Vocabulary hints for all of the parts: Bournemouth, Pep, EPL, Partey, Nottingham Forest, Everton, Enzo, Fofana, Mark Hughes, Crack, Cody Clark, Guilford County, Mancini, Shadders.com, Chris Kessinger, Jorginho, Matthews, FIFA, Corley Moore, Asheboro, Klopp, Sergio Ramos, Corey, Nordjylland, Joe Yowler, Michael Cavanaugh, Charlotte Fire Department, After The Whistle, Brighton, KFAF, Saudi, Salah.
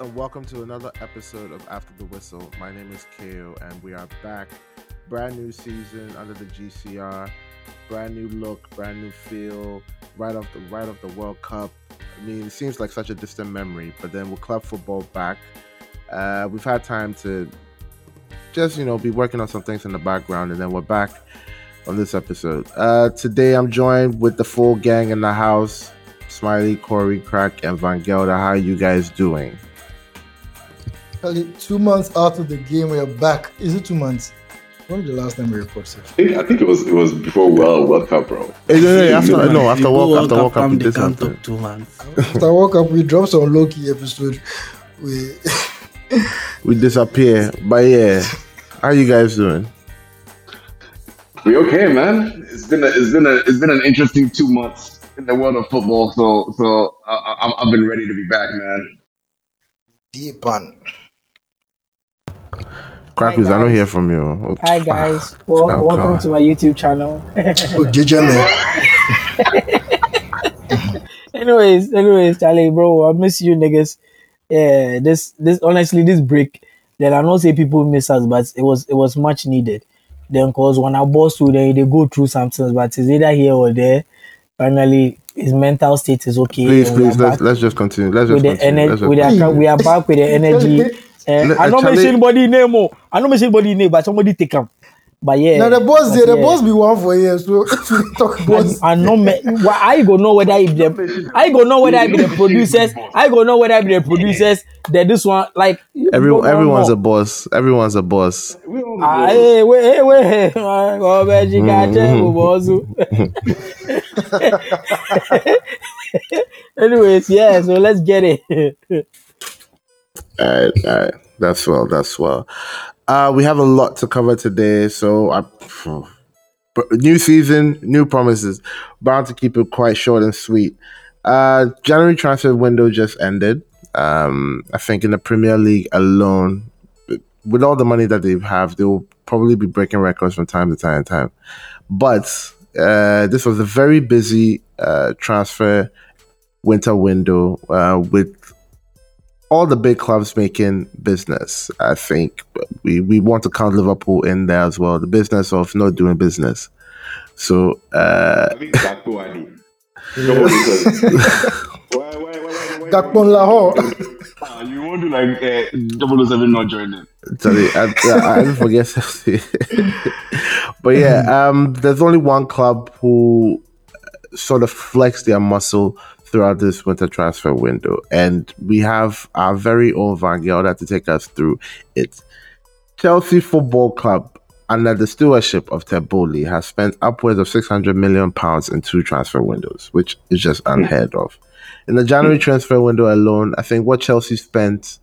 and welcome to another episode of After the Whistle. My name is KO, and we are back. Brand new season under the GCR, brand new look, brand new feel. Right off the World Cup. I mean, it seems like such a distant memory, but then with club football back, we've had time to just be working on some things in the background, and then we're back on this episode. Today, I'm joined with the full gang in the house. Smiley, Corey, Crack, and Van Gelda. How are you guys doing? 2 months after the game, we are back. Is it 2 months? When was the last time we reported? I think it was before World Cup, bro. After World Cup, we did something. After World Cup, we dropped some low-key episode. We disappear. But yeah, how are you guys doing? We okay, man. It's been an interesting 2 months. In the world of football, so I've been ready to be back, man. Deep on. Crappies, I don't hear from you. Hi guys, welcome to my YouTube channel. Anyways, Charlie, bro, I miss you niggas. Yeah, this break that I don't say people miss us, but it was much needed. Then cause when our boss today they go through something, but it's either here or there. Finally, his mental state is okay. Please, let's just continue. We are back with the energy. I don't mention anybody name, but somebody take him. But yeah. Now the boss be one for years. So if you talk boss, I go know whether if them. I go know whether I be the producers. That this one like. Everyone's a boss. Hey. Anyways, yeah, so let's get it. All right. That's well. We have a lot to cover today, so new season, new promises. Bound to keep it quite short and sweet. January transfer window just ended. I think in the Premier League alone, with all the money that they have, they will probably be breaking records from time to time. But this was a very busy transfer winter window with all the big clubs making business. I think we want to count Liverpool in there as well. The business of not doing business. So you want to like 007 not join them. Sorry, I forget. But yeah, there's only one club who sort of flexed their muscle throughout this winter transfer window, and we have our very own Van Gelda to take us through it. Chelsea Football Club, under the stewardship of Pep, Boehly has spent upwards of £600 million in two transfer windows, which is just unheard of. In the January transfer window alone, I think what Chelsea spent,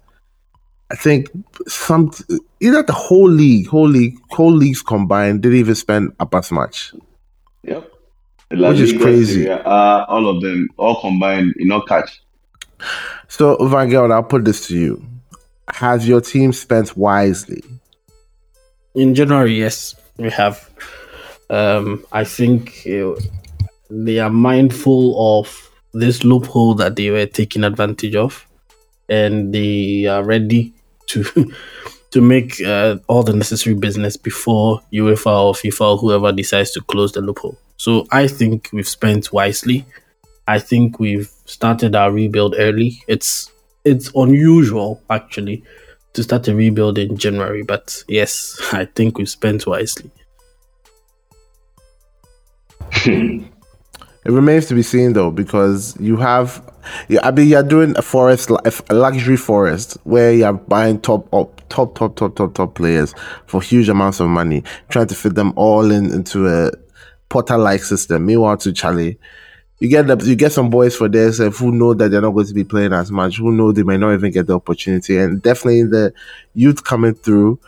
either the whole leagues combined didn't even spend up as much. Yep. Which is crazy. Syria, all of them, all combined, catch. So, Van Gelda, I'll put this to you. Has your team spent wisely? In January, yes, we have. I think they are mindful of this loophole that they were taking advantage of, and they are ready to to make all the necessary business before UEFA or FIFA or whoever decides to close the loophole. So I think we've spent wisely. I think we've started our rebuild early. It's unusual, actually, to start a rebuild in January. But yes, I think we've spent wisely. It remains to be seen, though, because you have... you're doing a luxury forest, where you're buying top players for huge amounts of money, trying to fit them all into a Potter-like system. Meanwhile, to Charlie, you get some boys for themselves who know that they're not going to be playing as much, who know they may not even get the opportunity, and definitely the youth coming through.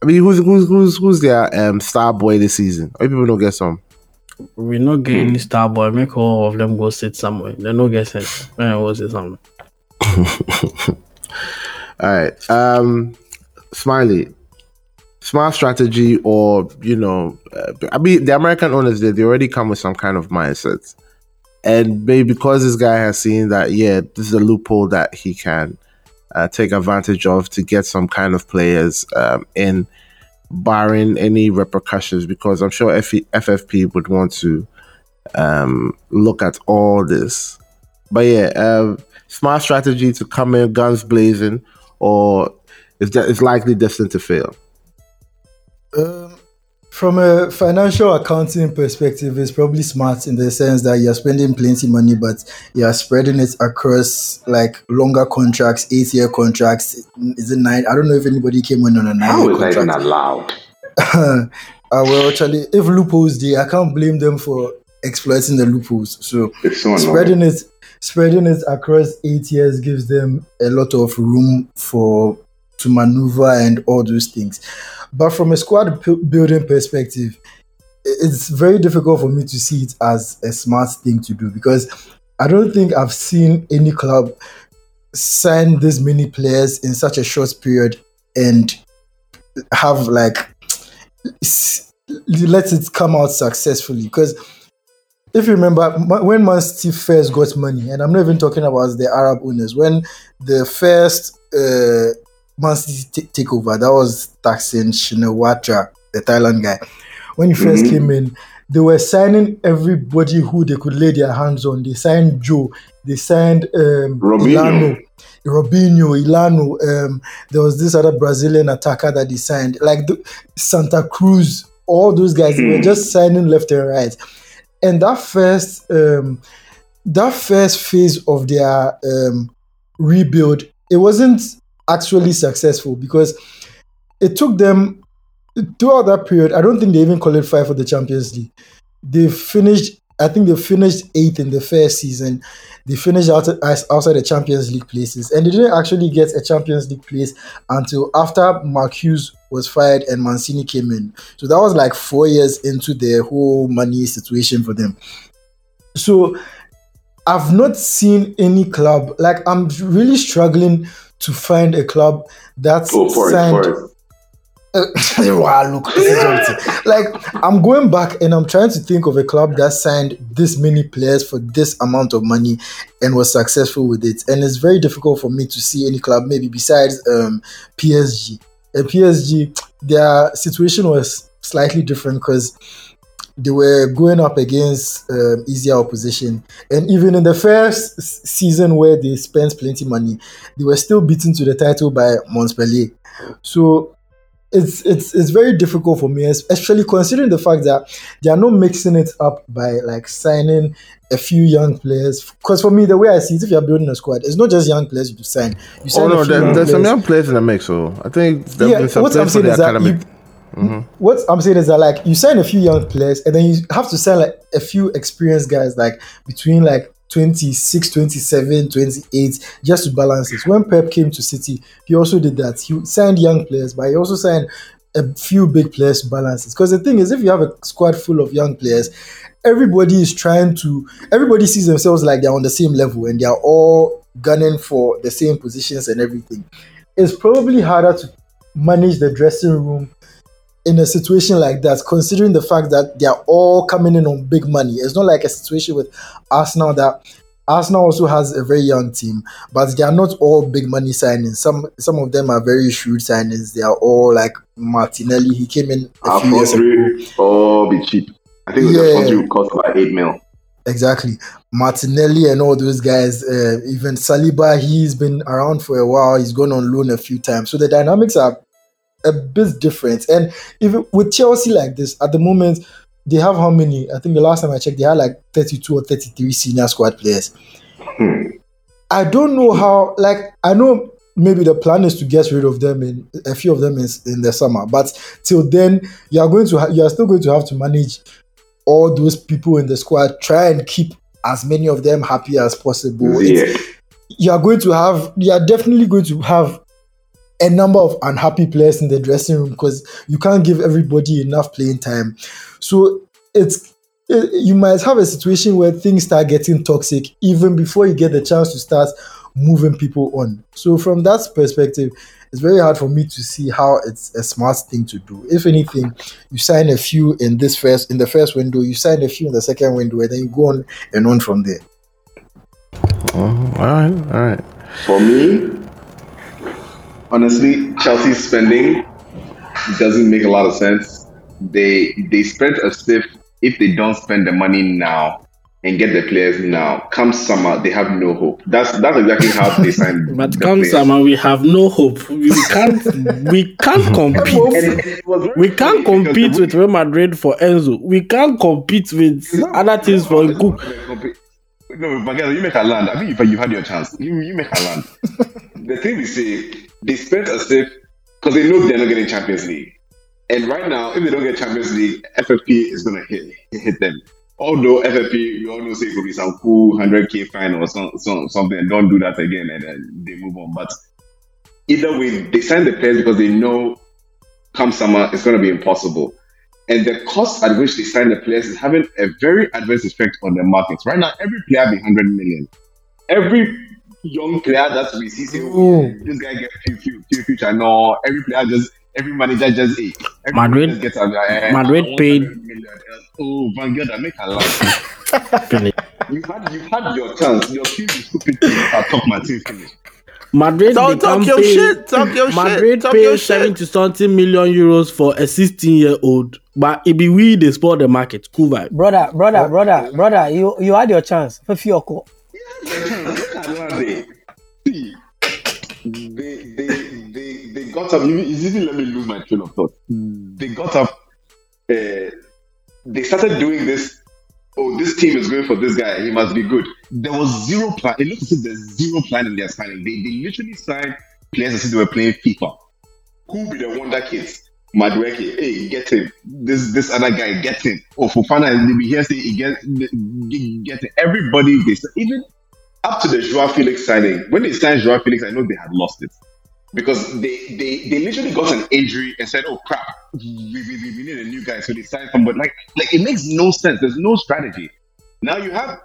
I mean, who's their star boy this season? Or people don't get some. We're not getting any star boy. Make all of them go sit somewhere. They're not getting it. Go sit somewhere. All right. Smiley. Smart strategy, or the American owners, they already come with some kind of mindset, and maybe because this guy has seen that, yeah, this is a loophole that he can take advantage of to get some kind of players in, barring any repercussions, because I'm sure FFP would want to look at all this. But yeah, smart strategy to come in guns blazing, or it's likely destined to fail. From a financial accounting perspective, it's probably smart in the sense that you're spending plenty money, but you're spreading it across like longer contracts, 8-year contracts. Is it 9? I don't know if anybody came on a 9-year contract. How is that even allowed? Well, actually, if loopholes there, I can't blame them for exploiting the loopholes. So spreading it across 8 years gives them a lot of room to maneuver and all those things. But from a squad building perspective, it's very difficult for me to see it as a smart thing to do, because I don't think I've seen any club sign this many players in such a short period and have like let it come out successfully. Because if you remember, when Man City first got money, and I'm not even talking about the Arab owners, when the first Man City takeover, that was Thaksin Shinawatra, the Thailand guy. When he first came in, they were signing everybody who they could lay their hands on. They signed Joe, they signed Robinho, Ilano. There was this other Brazilian attacker that they signed, like Santa Cruz. All those guys were just signing left and right. And that first phase of their rebuild, it wasn't actually successful, because it took them throughout that period. I don't think they even qualified for the Champions League. They finished 8th in the first season. They finished outside the Champions League places, and they didn't actually get a Champions League place until after Mark Hughes was fired and Mancini came in. So that was like 4 years into the whole money situation for them. So I've not seen any club, like I'm really struggling to find a club that's signed. Wow, look, like I'm going back and I'm trying to think of a club that signed this many players for this amount of money and was successful with it. And it's very difficult for me to see any club, maybe besides PSG. And PSG, their situation was slightly different because they were going up against easier opposition. And even in the first season where they spent plenty money, they were still beaten to the title by Montpellier. So it's very difficult for me, especially considering the fact that they are not mixing it up by like signing a few young players. Because for me, the way I see it, if you're building a squad, it's not just young players you sign. You sign there's some young players in the mix. So I think there's some players for the academy. What I'm saying is that like you sign a few young players and then you have to sign like a few experienced guys like between like 26, 27, 28 just to balance it. When Pep came to City, he also did that. He signed young players, but he also signed a few big players to balance it. Because the thing is, if you have a squad full of young players, everybody sees themselves like they're on the same level and they're all gunning for the same positions and everything. It's probably harder to manage the dressing room in a situation like that, considering the fact that they are all coming in on big money. It's not like a situation with Arsenal, that Arsenal also has a very young team, but they are not all big money signings. Some of them are very shrewd signings. They are all like Martinelli. He came in a few years ago. Oh, be cheap. I think the first one cost about 8 mil. Exactly. Martinelli and all those guys, even Saliba, he's been around for a while. He's gone on loan a few times. So the dynamics are a bit different. And even with Chelsea like this, at the moment, they have how many? I think the last time I checked, they had like 32 or 33 senior squad players. I don't know how, like, I know maybe the plan is to get rid of them in a few of them in the summer, but till then, you are still going to have to manage all those people in the squad, try and keep as many of them happy as possible. Yeah. You are definitely going to have a number of unhappy players in the dressing room because you can't give everybody enough playing time. So you might have a situation where things start getting toxic even before you get the chance to start moving people on. So from that perspective, it's very hard for me to see how it's a smart thing to do. If anything, you sign a few in the first window, you sign a few in the second window, and then you go on and on from there. Oh, all right. For me, honestly, Chelsea's spending doesn't make a lot of sense. They spent as if they don't spend the money now and get the players now, come summer they have no hope. That's exactly how they signed. But come players. Summer we have no hope. We can't compete. We can't compete with Real Madrid for Enzo. We can't compete with other teams for Nkunku. No, Van Gelda, you make a land. I mean, you had your chance. You make a land. The thing we say, they spent as if, because they know they're not getting Champions League. And right now, if they don't get Champions League, FFP is going to hit them. Although FFP, you all know, say it could be some cool 100k fine or something, and don't do that again, and then they move on. But either way, they sign the players because they know come summer, it's going to be impossible. And the cost at which they sign the players is having a very adverse effect on their markets. Right now, every player be 100 million. Every young player that we see say, this guy gets few future. No, every manager just ate. Madrid gets Madrid paid. Van Gelda, make a laugh. You had your chance. Your team is stupid. I top my team finish. Madrid don't talk your shit. Madrid paid 70 something million euros for a 16-year-old, but it be we they spoil the market. Cool vibe, brother. You had your chance. Fifioko. They got up. You didn't let me lose my train of thought. They got up. They started doing this. Oh, this team is going for this guy. He must be good. There was zero plan. It looks as if there's zero plan in their signing. They literally signed players as if they were playing FIFA. Who be the wonder kids? Mudrik, hey, get him. This other guy, get him. Oh, Fofana, they be here saying he get him. Everybody, even up to the Joao Felix signing. When they signed Joao Felix, I know they had lost it. Because they literally got an injury and said, oh crap, we need a new guy, so they signed him. But like it makes no sense. There's no strategy. Now you have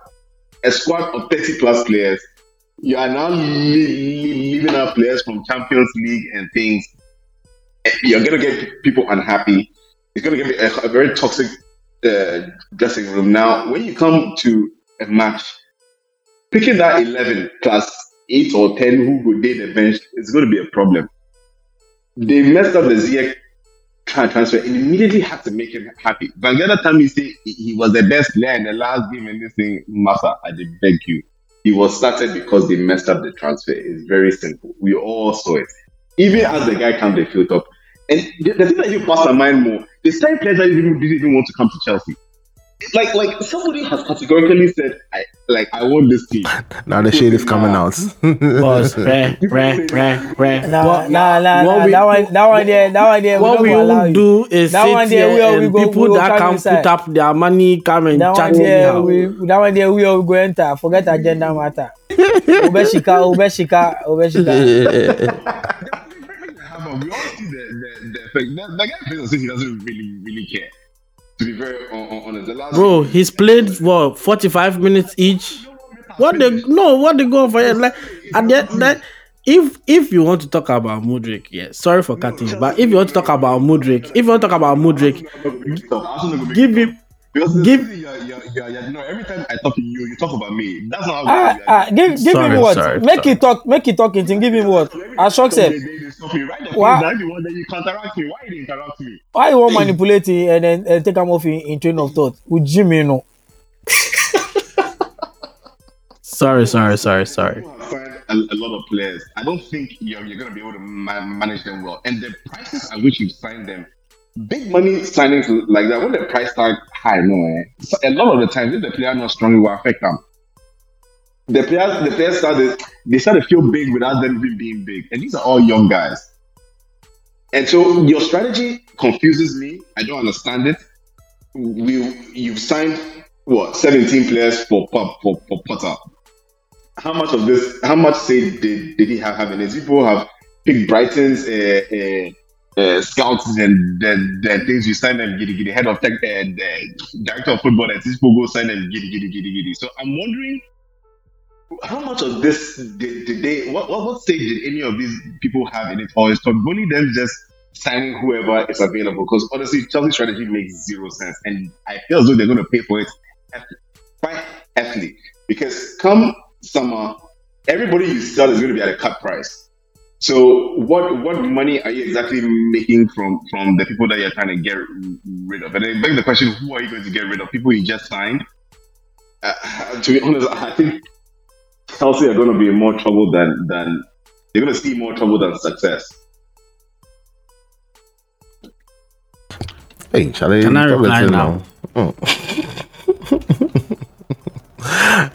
a squad of 30 plus players. You are now leaving out players from Champions League and things. You're gonna get people unhappy. It's gonna get a very toxic dressing room. Now, when you come to a match, picking that 11 plus 8 or 10 who would date the bench, it's going to be a problem. They messed up the Ziyech transfer and immediately had to make him happy. Van Gelda told me he was the best player in the last game in this thing. Massa, I beg you. He was started because they messed up the transfer. It's very simple. We all saw it. Even as the guy came, they filled up. And the thing that you pass my mind more, the same players that didn't even want to come to Chelsea. Like somebody has categorically said, I want this team. Now the shade is coming out. Nah. What we won't do is sit here and people that can put up their money come and chat anyhow. That one day we all go enter. Forget agenda matter. Obeshika. We all see the effect. That guy feels like he doesn't really care. To be very honest, the last bro, he's played for 45 minutes each. What they go for? Like, and that if you want to talk about Mudrik, yeah, sorry for cutting, but if you want to talk about Mudrik, give him. Every time I talk to you, you talk about me. That's not how give him what? Sorry, make it talk. Give him what? I shock said. Why you interrupt me? Why you want manipulate it and then take him off in train of thought? With Jimmy, no. Sorry. A lot of players. I don't think you're going to be able to manage them well, and the prices at which you sign them. Big money signings like that, when the price tag high, so a lot of the times, if the player not strong, it will affect them. The players start to feel big without them even being big, and these are all young guys. And so your strategy confuses me. I don't understand it. You've signed 17 players for Potter. How much of this? How much say did he have? And these people have picked Brighton's. Scouts and the things you sign them giddy head of tech and director of football and these people go sign them giddy. So I'm wondering how much of this did they what stage did any of these people have in it, or is only them just signing whoever is available? Because honestly, Chelsea's strategy makes zero sense, and I feel as though they're going to pay for it quite heavily, because come summer everybody you sell is going to be at a cut price. So what money are you exactly making from the people that you're trying to get rid of? And it begs the question, who are you going to get rid of? People you just signed? To be honest, I think Chelsea are going to be in more trouble than they're going to see more trouble than success. Hey, Charlie, can I reply now? Oh.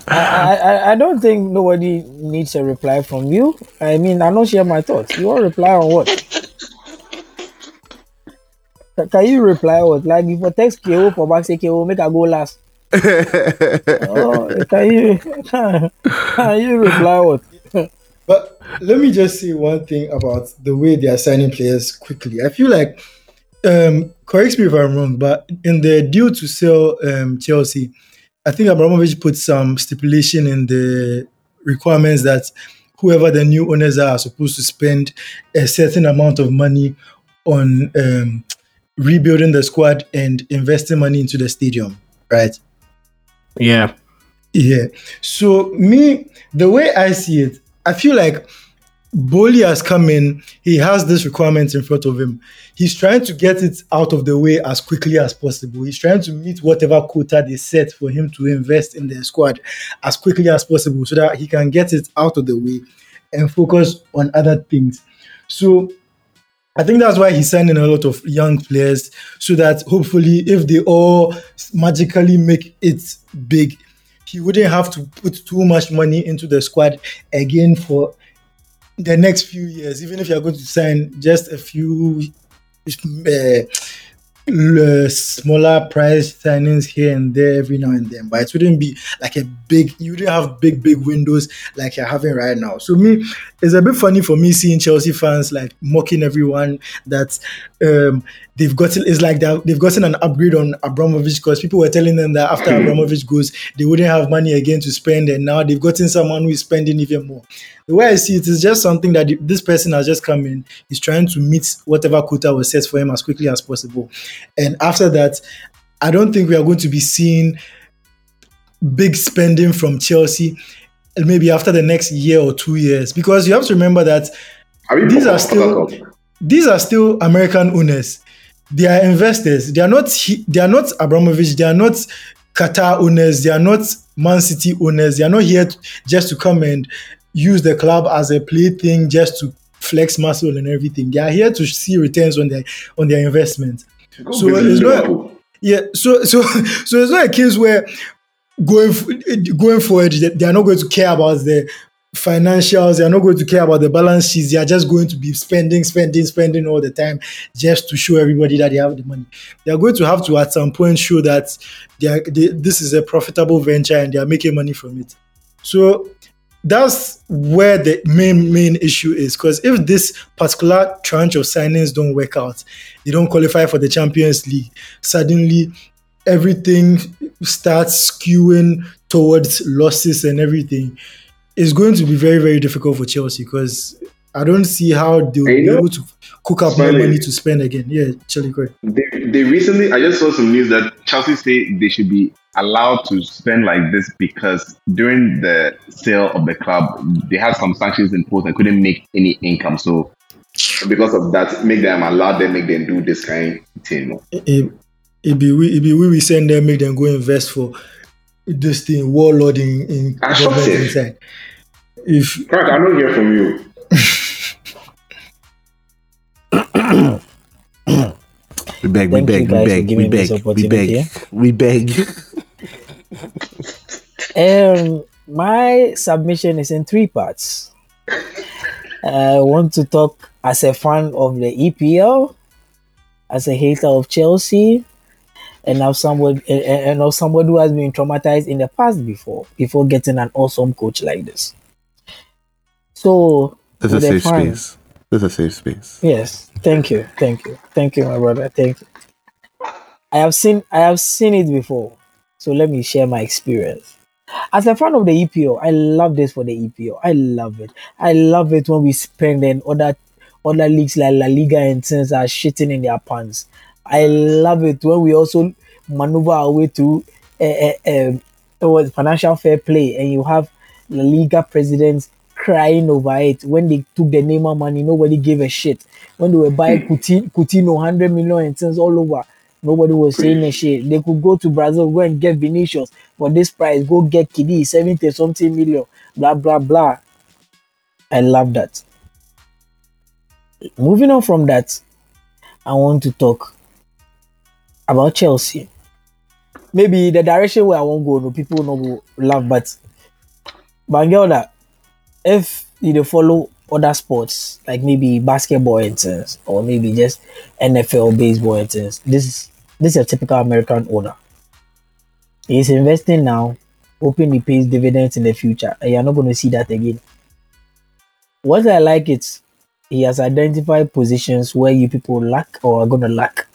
I don't think nobody needs a reply from you. I mean, I don't share my thoughts. You want to reply on what? Can you reply what? Like, before text KO for back, say KO, make I go last. Oh, can you reply what? But let me just say one thing about the way they are signing players quickly. I feel like, correct me if I'm wrong, but in the deal to sell Chelsea, I think Abramovich put some stipulation in the requirements that whoever the new owners are supposed to spend a certain amount of money on rebuilding the squad and investing money into the stadium, right? Yeah. So me, the way I see it, I feel like Boehly has come in. He has this requirement in front of him. He's trying to get it out of the way as quickly as possible. He's trying to meet whatever quota they set for him to invest in the squad as quickly as possible so that he can get it out of the way and focus on other things. So I think that's why he's signing a lot of young players, so that hopefully if they all magically make it big, he wouldn't have to put too much money into the squad again for the next few years. Even if you're going to sign just a few smaller price signings here and there every now and then, but it wouldn't be like you wouldn't have big windows like you're having right now. So me, it's a bit funny for me seeing Chelsea fans like mocking everyone that they've gotten an upgrade on Abramovich, because people were telling them that after Abramovich goes, they wouldn't have money again to spend, and now they've gotten someone who is spending even more. The way I see it is just something that this person has just come in. He's trying to meet whatever quota was set for him as quickly as possible. And after that, I don't think we are going to be seeing big spending from Chelsea maybe after the next year or 2 years, because you have to remember that these are still American owners. They are investors. They are not Abramovich. They are not Qatar owners. They are not Man City owners. They are not here just to come and use the club as a plaything just to flex muscle and everything. They are here to see returns on their investment. So it's not, yeah. So it's not a case where going forward they are not going to care about the financials. They are not going to care about the balance sheets. They are just going to be spending all the time just to show everybody that they have the money. They are going to have to at some point show that this is a profitable venture and they are making money from it. So that's where the main issue is, because if this particular tranche of signings don't work out, they don't qualify for the Champions League, suddenly everything starts skewing towards losses and everything. It's going to be very, very difficult for Chelsea, because I don't see how they'll be able to cook up more money to spend again. Yeah, Chelsea, go ahead. They recently, I just saw some news that Chelsea say they should be allowed to spend like this because during the sale of the club, they had some sanctions imposed and couldn't make any income. So because of that, make them do this kind of thing. It be we send them, make them go invest for this thing, warlord in government inside. Crack, I don't hear from you. We beg. My submission is in three parts. I want to talk as a fan of the EPL, as a hater of Chelsea, and of somebody who has been traumatized in the past before getting an awesome coach like this. So this is a safe space. This is a safe space. Yes. Thank you, my brother. Thank you. I have seen it before. So let me share my experience. As a fan of the EPL, I love this for the EPL. I love it. I love it when we spend and other leagues like La Liga and things are shitting in their pants. I love it when we also maneuver our way through financial fair play, and you have La Liga presidents crying over it when they took the Neymar money. Nobody gave a shit. When they were buying Coutinho, 100 million and things all over, nobody was saying a shit. They could go to Brazil, go and get Vinicius for this price, go get Kidi, 70 something million, blah, blah, blah. I love that. Moving on from that, I want to talk about Chelsea. Maybe the direction where I won't go, no people will not love, but Van Gelda, if you follow other sports, like maybe basketball and things, or maybe just NFL, baseball and things, this is a typical American owner. He's investing now, hoping he pays dividends in the future, and you're not going to see that again. What I like is he has identified positions where you people lack or are going to lack,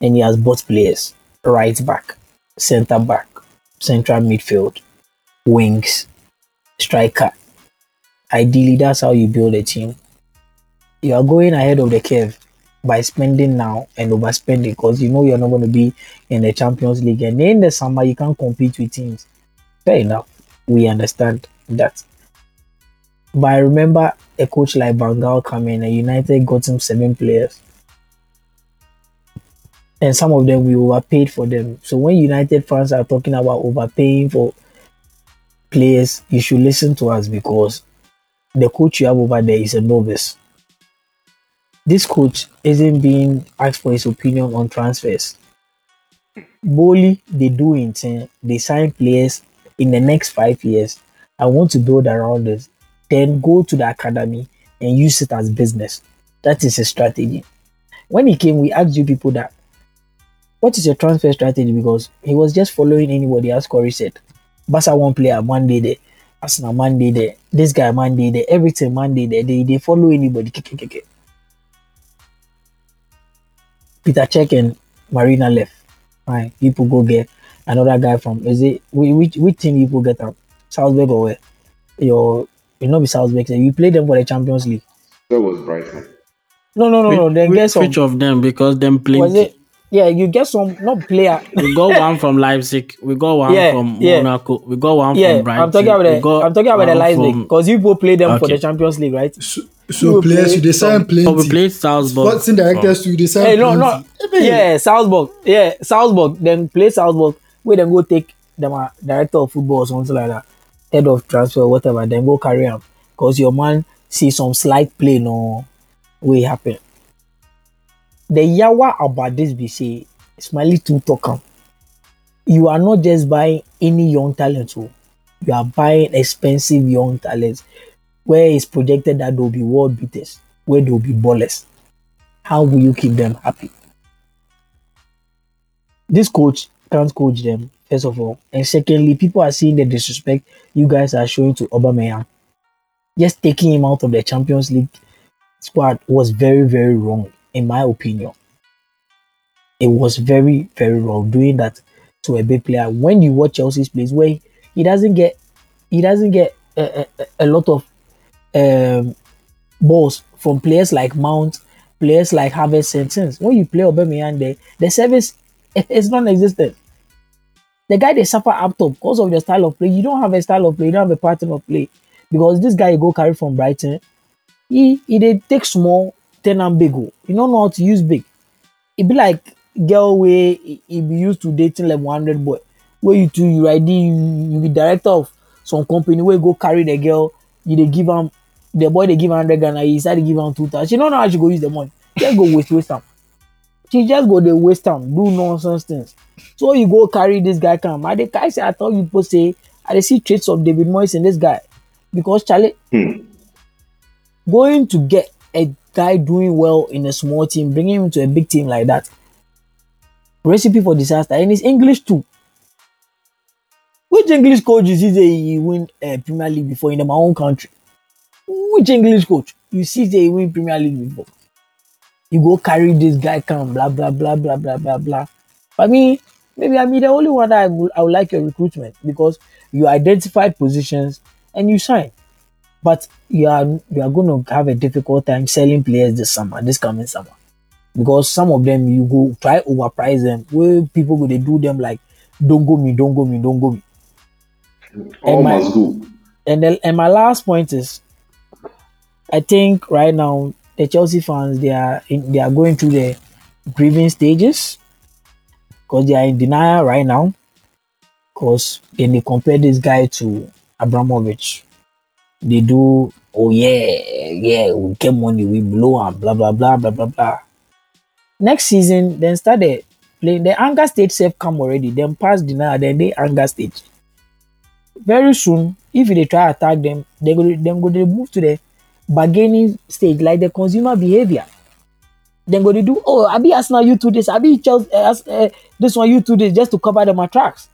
and he has bought players. Right back, center back, central midfield, wings, striker. Ideally, that's how you build a team. You are going ahead of the curve by spending now and overspending, because you know you're not going to be in the Champions League, and in the summer you can't compete with teams. Fair enough, we understand that. But I remember a coach like Van Gaal coming and United got him 7 players. And some of them, we overpaid for them. So when United fans are talking about overpaying for players, you should listen to us, because the coach you have over there is a novice. This coach isn't being asked for his opinion on transfers. Boehly, they do intend, they sign players in the next 5 years. I want to build around this. Then go to the academy and use it as business. That is his strategy. When he came, we asked you people that, what is your transfer strategy? Because he was just following anybody, as Corey said. Barca one player, man day there. Arsenal, man day there. This guy, man day there. Everything, man day there. They follow anybody. Peter Cech and Marina left. Right. People go get another guy from, is it, which team people get up? Salzburg or where? You'll not be Salzburg. You play them for the Champions League. That was Brighton. No. Then guess which of them? Because them playing. Yeah, you get some not player. We got one from Leipzig. We got one from Monaco. We got one from Brighton. I'm talking about the Leipzig, because you both play them for the Champions League, right? So players you decide playing. We played Salzburg. What's in the actors you decide? Hey, no. Yeah, Salzburg. Yeah, Salzburg. Then play Salzburg. We then go take them director of football or something like that, head of transfer, whatever. Then go carry him, because your man see some slight play. No, way happen. The yawa about this be say, Smiley too talk. You are not just buying any young talent, so you are buying expensive young talents where it's projected that they'll be world beaters, where they'll be ballers. How will you keep them happy? This coach can't coach them, first of all. And secondly, people are seeing the disrespect you guys are showing to Aubameyang. Just taking him out of the Champions League squad was very, very wrong. In my opinion, it was very, very wrong doing that to a big player. When you watch Chelsea's plays, where he doesn't get a lot of balls from players like Mount, players like Harvest Sentence. When you play Aubameyang there, the service is non-existent. The guy they suffer up top because of the style of play. You don't have a style of play. You don't have a pattern of play, because this guy you go carry from Brighton, he they take small. Then I'm big. You don't know how to use big. It be like girl where it be used to dating like 100 boy. Where you two, you ID, you be director of some company where you go carry the girl. You they give him the boy, they give 100 Ghana. He decided to give him 2,000. She don't know how she go use the money. Just go waste time. She just go the waste time, do nonsense things. So you go carry this guy come. And the guy say, I thought you people say, I see traits of David Moyes in this guy, because Charlie going to get a guy doing well in a small team, bringing him to a big team like that, recipe for disaster. And it's English too. Which English coach you see say he win Premier League before in my own country? Which English coach you see say he win Premier League before? You go carry this guy, come blah blah blah blah blah blah blah. For me, maybe I'm the only one that I would like your recruitment, because you identified positions and you sign. But you are going to have a difficult time selling players this summer, this coming summer. Because some of them, you go try overprice them. Where people go, they do them like, don't go me. All must go. And my last point is, I think right now the Chelsea fans, they are going through the grieving stages because they are in denial right now, because when they compare this guy to Abramovich, they do, oh yeah, we get money, we blow and blah blah blah blah blah blah. Next season, then start the playing the anger stage self come already, then pass denial, then they anger stage. Very soon, if they try to attack them, they move to the bargaining stage, like the consumer behavior. Then go to do, oh, I be Arsenal, you do this, I be Chelsea, this one, you do this, just to cover them tracks.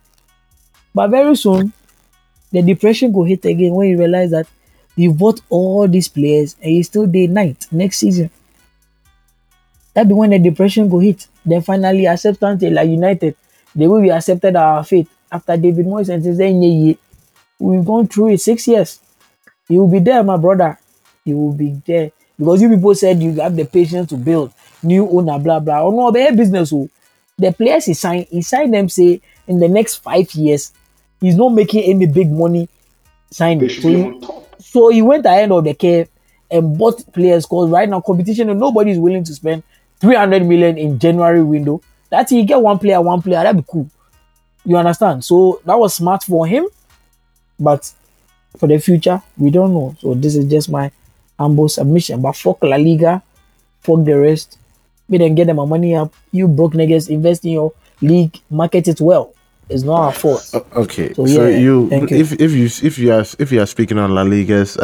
But very soon, the depression go hit again when you realize that you bought all these players and you still day night next season. That be when the depression go hit. Then finally, acceptance like United, the way we accepted our fate after David Moyes and since then, we've gone through it 6 years. You will be there, my brother. You will be there because you people said you have the patience to build new owner, blah blah. Oh no, but business. Oh, the players he signed them say in the next 5 years he's not making any big money signing. So he went ahead of the curve and bought players because right now competition and nobody is willing to spend 300 million in January window. That's he get one player, that'd be cool. You understand? So that was smart for him, but for the future we don't know. So this is just my humble submission, but fuck La Liga, fuck the rest. We didn't get them our money up. You broke niggas, invest in your league, market it well. It's not our fault. Okay, so yeah, if you are speaking on La Liga's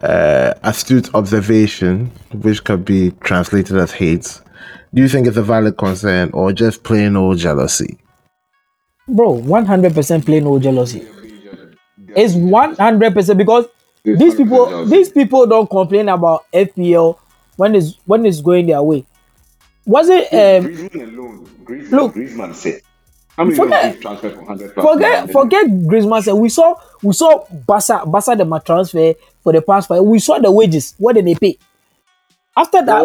astute observation, which could be translated as hate, do you think it's a valid concern or just plain old jealousy? Bro, 100% plain old jealousy. It's 100% because these people don't complain about FPL when it's going their way. Was it? Griezmann alone. Griezmann said, "How many transfer for 100?" Forget Griezmann said. We saw Barca the transfer for the past 5. We saw the wages. What did they pay? After that,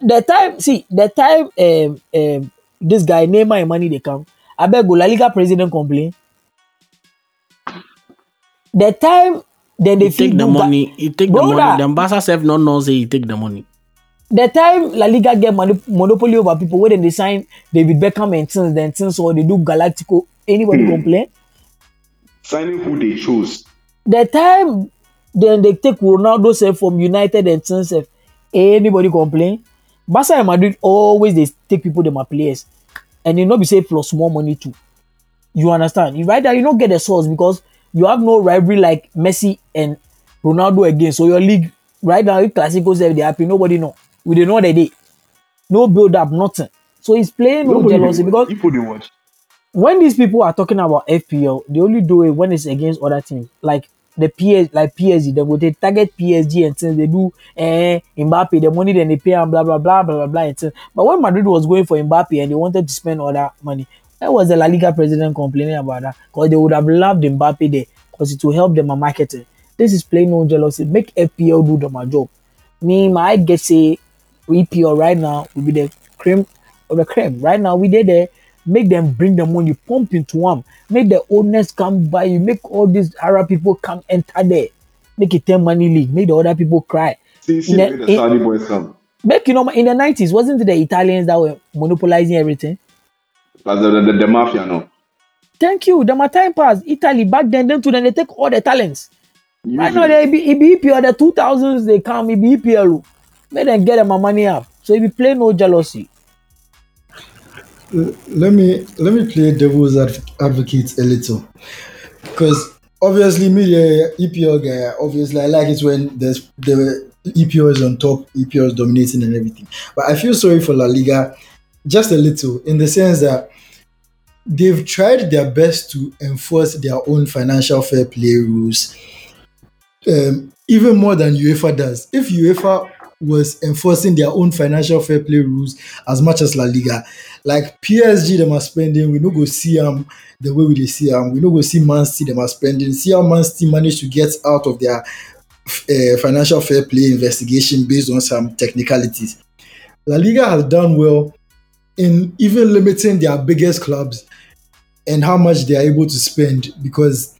the time this guy Neymar and money they come. I beg La Liga president complain. The time then they take the money. You take the money. The ambassador self not know say you take the money. The time La Liga get monopoly over people, when they sign David Beckham and things, then things or they do Galactico. Anybody complain? Signing who they choose. The time then they take Ronaldo self from United and things. Anybody complain? Barca and Madrid always they take people them are players, and you not be say plus more money too. You understand? You right there you don't get the source because you have no rivalry like Messi and Ronaldo again. So your league right now, if Classicos they happy, nobody know. We don't know the day. No build up, nothing. So he's playing no jealousy because people they watch. When these people are talking about FPL, they only do it when it's against other teams. Like the PSG, they go they target PSG and things. They do Mbappe, the money then they pay and blah blah blah blah blah blah and things. But when Madrid was going for Mbappe and they wanted to spend all that money, that was the La Liga president complaining about that because they would have loved Mbappe there because it will help them market it. This is plain old jealousy. Make FPL do the job. Me, my guess say EPL right now will be the cream of the cream. Right now, we did there. Make them bring the money, pump into them. Make the owners come by. You make all these Arab people come enter there. Make it 10 money league. Make the other people cry. See, make the Saudi boys come. Make, you know, in the 90s, wasn't it the Italians that were monopolizing everything? The mafia, no. Thank you. My time passed. Italy back then too. Then they take all the talents. Usually. Right now they be EPL. The 2000s they come. It be EPL. Let them get my money up. So it be play no jealousy. Let me play devil's advocate a little, because obviously me the EPL guy. Obviously I like it when there's the EPL is on top, EPL is dominating and everything. But I feel sorry for La Liga. Just a little, in the sense that they've tried their best to enforce their own financial fair play rules, even more than UEFA does. If UEFA was enforcing their own financial fair play rules as much as La Liga, like PSG, them are spending, we no go see them the way we see them, we no go see Man City, them are spending, see how Man City managed to get out of their financial fair play investigation based on some technicalities. La Liga has done well in even limiting their biggest clubs and how much they are able to spend, because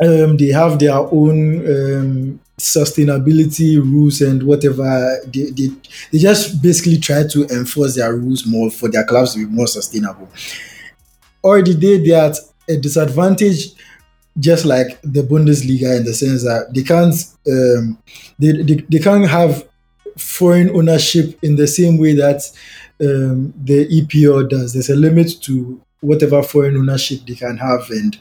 They have their own sustainability rules and whatever. They just basically try to enforce their rules more for their clubs to be more sustainable. Already they're at a disadvantage, just like the Bundesliga, in the sense that they can't they can't have foreign ownership in the same way that the EPL does. There's a limit to whatever foreign ownership they can have and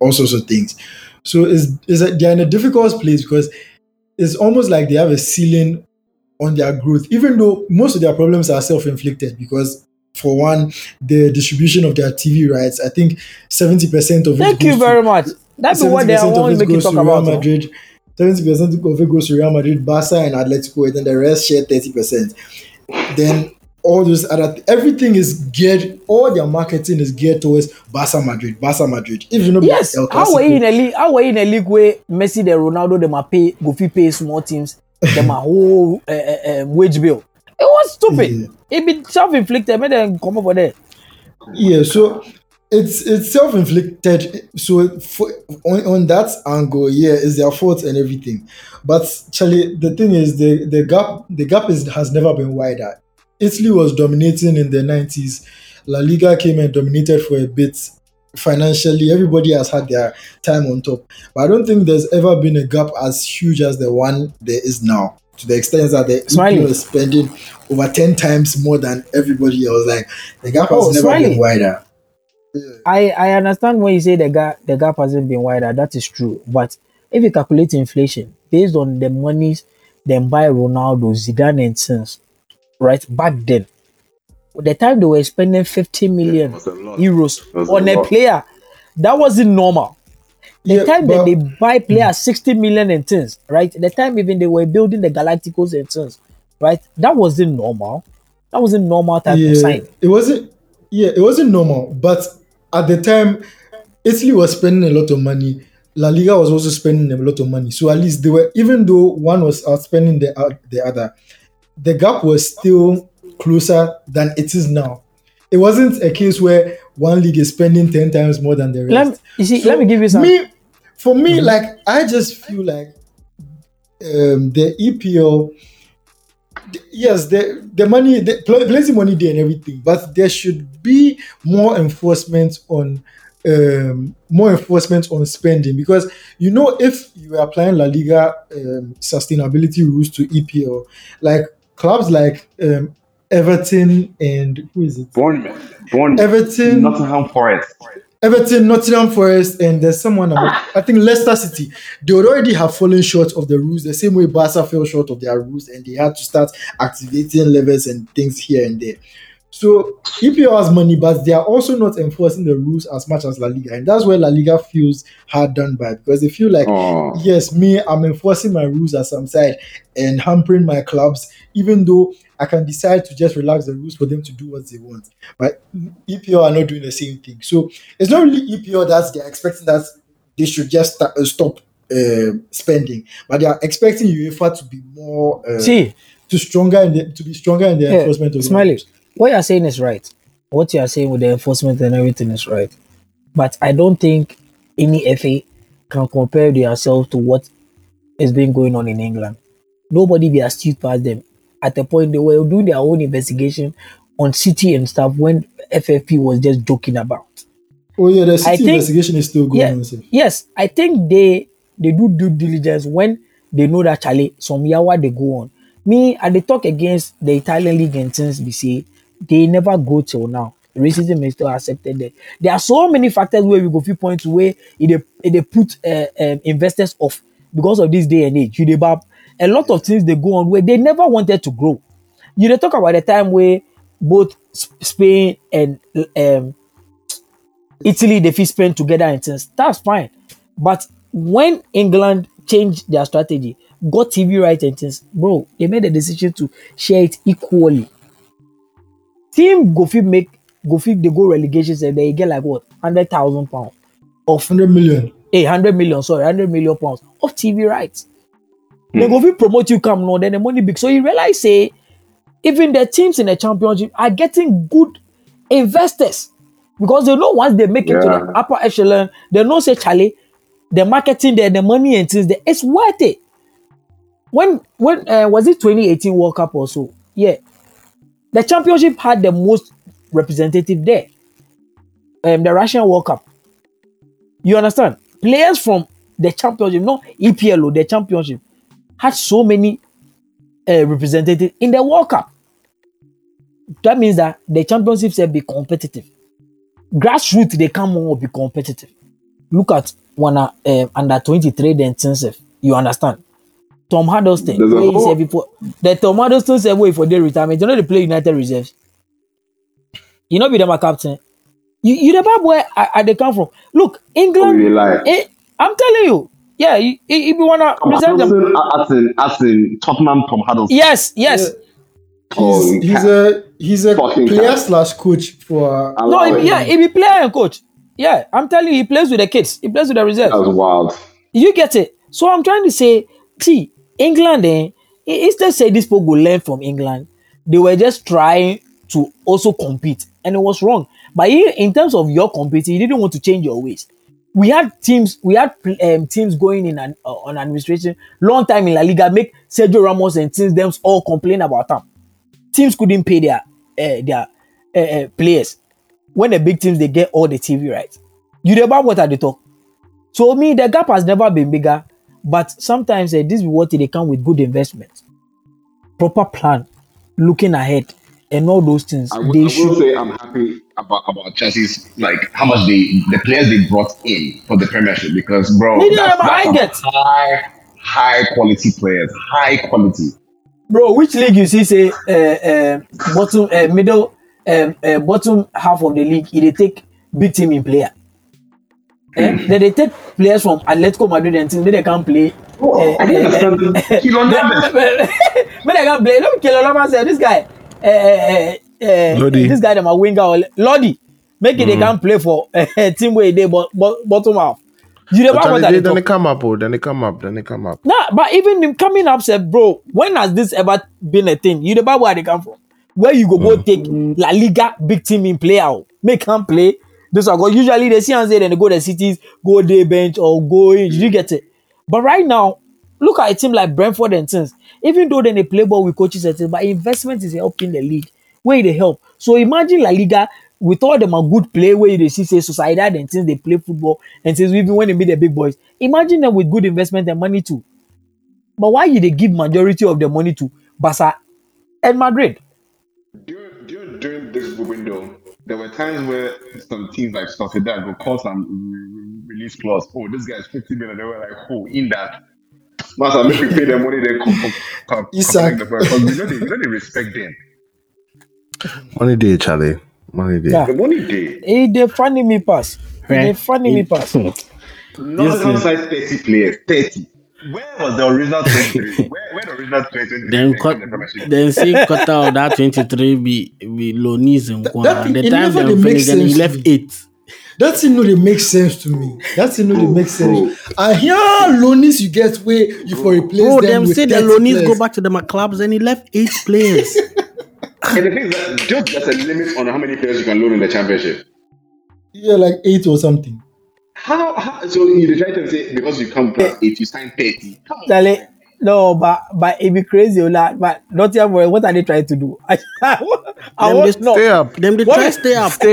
all sorts of things. So they're in a difficult place, because it's almost like they have a ceiling on their growth, even though most of their problems are self-inflicted, because for one, the distribution of their TV rights, I think 70% of it That's what they want to talk about. 70% of it goes to Real Madrid, Barca, and Atletico, and then the rest share 30%. Then all those other everything is geared. All their marketing is geared towards Barca Madrid. If you know, yes, how are you in a league? How are you in a league where Messi, the Ronaldo, they might pay, go pay small teams, they might whole wage bill. It was stupid. Yeah. It be self-inflicted. Made them come over there. Yeah, so it's self-inflicted. So on that angle, yeah, it's their fault and everything. But Charlie, the thing is, the gap has never been wider. Italy was dominating in the 90s. La Liga came and dominated for a bit. Financially, everybody has had their time on top. But I don't think there's ever been a gap as huge as the one there is now, to the extent that the EPL is spending over 10 times more than everybody else. Like, the gap has never been wider. I understand when you say the gap hasn't been wider. That is true. But if you calculate inflation based on the monies then by Ronaldo, Zidane and Sons, right, back then, the time they were spending 50 million euros on a player, that wasn't normal. The time that they buy players 60 million and things, right? The time even they were building the Galacticos and things, right? That wasn't normal. That wasn't normal type of sign. It wasn't normal. But at the time, Italy was spending a lot of money. La Liga was also spending a lot of money. So at least they were, even though one was outspending the other, the gap was still closer than it is now. It wasn't a case where one league is spending 10 times more than the rest. Let me give you some. For me, like, I just feel like the EPL, yes, the money, plenty of money there and everything, but there should be more enforcement on spending, because, you know, if you are applying La Liga sustainability rules to EPL, like clubs like Everton and who is it? Bournemouth. Everton, Nottingham Forest, and there's someone I think Leicester City. They would already have fallen short of the rules, the same way Barca fell short of their rules, and they had to start activating levels and things here and there. So EPL has money, but they are also not enforcing the rules as much as La Liga, and that's where La Liga feels hard done by, because they feel like, yes, me, I'm enforcing my rules at some side and hampering my clubs, even though I can decide to just relax the rules for them to do what they want. But EPL are not doing the same thing. So it's not really EPL that they're expecting that they should just stop spending, but they are expecting UEFA to be more stronger in the enforcement of Smiley. What you are saying is right. What you are saying with the enforcement and everything is right. But I don't think any FA can compare themselves to what has been going on in England. Nobody be astute past them. At the point, they were doing their own investigation on City and stuff when FFP was just joking about. Oh yeah, the City investigation is still going on. Yes, I think they do due diligence when they know that Charlie, some yawa they go on. Me, and they talk against the Italian league and things they say, they never go till now. Racism is still accepted there. There are so many factors where we go few points where they put investors off because of this day and age. A lot of things they go on where they never wanted to grow. You know, talk about the time where both Spain and Italy, they fit spend together and things. That's fine. But when England changed their strategy, got TV rights and things, bro, they made a decision to share it equally. Team they go relegations and they get like what? £100,000 of 100 million. 100 million pounds of TV rights. They go fit promote you come now, then the money big. So you realize, say, even the teams in the championship are getting good investors because they know once they make it to the upper echelon, they know, say, Charlie, the marketing there, the money and things there, it's worth it. When was it 2018 World Cup or so? Yeah. The championship had the most representative there. The Russian World Cup. You understand? Players from the championship, not EPL or the championship, had so many representatives in the World Cup. That means that the championships will be competitive. Grassroots, they come on will be competitive. Look at one under 23, then intensive. You understand? Tom Hiddleston, the Tom Hiddleston said wait for their retirement. You know they play United Reserves. You know be them a captain. You the bad boy I they come from. Look, England. I'm telling you. Yeah, if you wanna present them. As in Tottenham Tom Hiddleston. Yes. Yeah. He's a player / coach for. He be player and coach. Yeah, I'm telling you, he plays with the kids. He plays with the reserves. That's wild. You get it. So I'm trying to say, see, England, instead say these people go learn from England. They were just trying to also compete, and it was wrong. But in terms of your competing, you didn't want to change your ways. We had teams. We had teams going in on administration long time in La Liga. Make Sergio Ramos and teams them all complain about them. Teams couldn't pay their players. When the big teams, they get all the TV rights. You know about what are they talk? So me, the gap has never been bigger. But sometimes this is what they come with good investment, proper plan, looking ahead, and all those things. I will say I'm happy about Chelsea's, like how much the players they brought in for the Premiership, because bro, that's high quality players, high quality. Bro, which league you see say bottom middle bottom half of the league? They take big team in player. Then they take players from Atletico Madrid and then they can't play. I didn't understand. When they can't play, look, Kilo Lama said this guy, this guy, them a winger or Lodi, make it they can't play for team where they bottom half. You never want that. Then they come up, Nah, but even them coming up, said, bro, when has this ever been a thing? You never where they come from. Where you go take La Liga big team in play out, make them play. This are go usually they see and say then they go to the cities, go day bench or go in. You get it. But right now, look at a team like Brentford and things. Even though then they play ball with coaches and things, but investment is helping the league. Where they help. So imagine La Liga. We thought them a good play where they see, say, Sociedad and since they play football and since even when they meet the big boys. Imagine them with good investment and money too. But why did they give majority of the money to Barca and Madrid? During this window, there were times where some teams like Sociedad would call some release clause. Oh, this guy's 50 million. They were like, oh, in that. Master, make me pay them money, they come back the first. Because we know they respect them. Money day, Charlie. Money day. Yeah. The money day. They funding me pass. They funding me pass. Not outside 30 players. 30. Where was the original 23? Where the original 23? Then see cut out that 23 be loanees and Kwana. The time they finished, and he left 8. That thing no, they make sense to me. That thing no, they make sense. I hear loanees you get way you for replace them with 30 players. Them say the loanees go back to the clubs and he left 8 players. And the thing is that there's a limit on how many players you can loan in the championship. Yeah, like 8 or something. How so you try to say because you come plus 8, you sign 30. No, but it'd be crazy, like, but not even what are they trying to do? Stay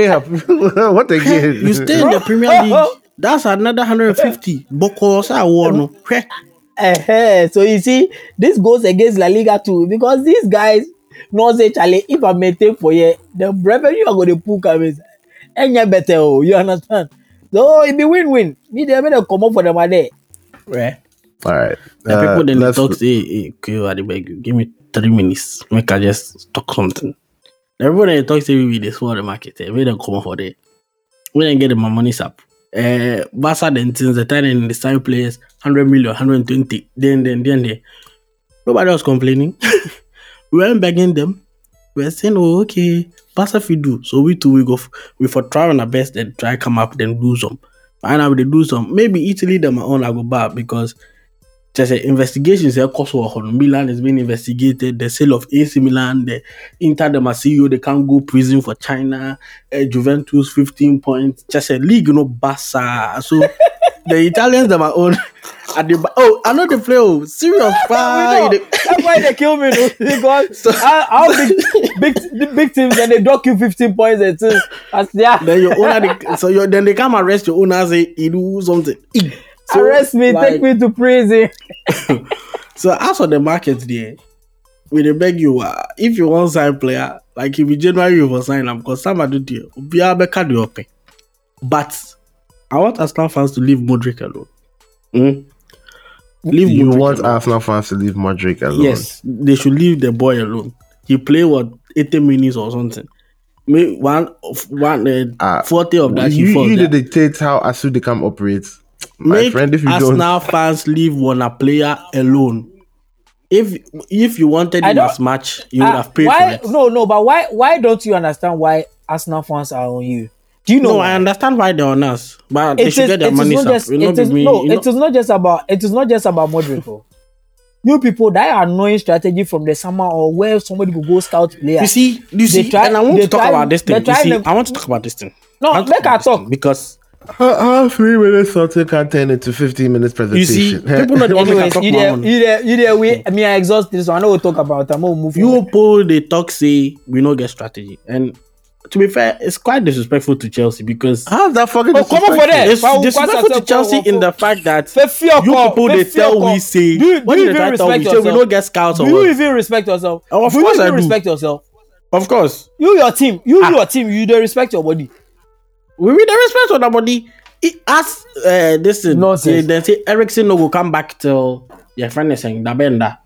up. What again? You stay in the Premier League. That's another 150. Because I won. So you see, this goes against La Liga too, because these guys. No, say Charlie, if I maintain for you, the revenue are going to pull coming. And you better, you understand? So it be win-win. Me, they may come up for them a day. Right. All right. The people then talk say, hey, give me 3 minutes. Make I just talk something. The people then talk say, we dey swallow the market. We don't come up for that. We don't get my money's up. Barca then since the time in the same players, 100 million, 120. Then. Nobody was complaining. We weren't begging them. We were saying, oh, okay, pass if we do. So we too, we for try on our best, then try come up, then do some. And now they do some. Maybe Italy, them are on, I go back because there's investigations. Milan is being investigated. The sale of AC Milan, the Inter, the Marseille, they can't go prison for China. Juventus, 15 points. Just a league, Barca. So The Italians them are own. Oh, I know they play. Oh, serious. That's why they kill me. How big teams and they dock you 15 points and things. Yeah. Then your owner, then they come arrest your owner. Say he do something. So, arrest me, like, take me to prison. So as for the market there, we dey beg you, if you want sign player, like if in January you will sign them because some are do be able to open. But I want Arsenal fans to leave Mudrik alone. Arsenal fans to leave Mudrik alone? Yes, they should leave the boy alone. He played what 80 minutes or something. Maybe 40 of that. You dictate how Asudikam operates. Make Arsenal fans leave Warner player alone. If you wanted him as much, you would have paid for it. No, but why don't you understand why Arsenal fans are on you? Do you know? No, I understand why they're on us, but they should get their money. It is not just about Mudrik. You people, that are annoying strategy from the summer or where somebody will go scout players. I want to talk about this thing. No, let her talk because. How 3 minutes something can turn into 15 minutes presentation. You see, people not anyways, I exhaust this one. I know we'll talk about it. I'm going to move on. You pull the talk, say, we don't get strategy. And to be fair, it's quite disrespectful to Chelsea because... How's that fucking disrespectful? Come on for that. It's disrespectful to Chelsea in the fact that you people, they tell we say... What do you even respect yourself? We don't get scouts or what? Do you even respect yourself? Of course I do. Respect yourself? Of course. You, your team, you don't respect your body. We with the respect of the body, as this is they say Eriksen will come back till your friend is saying Dabenda.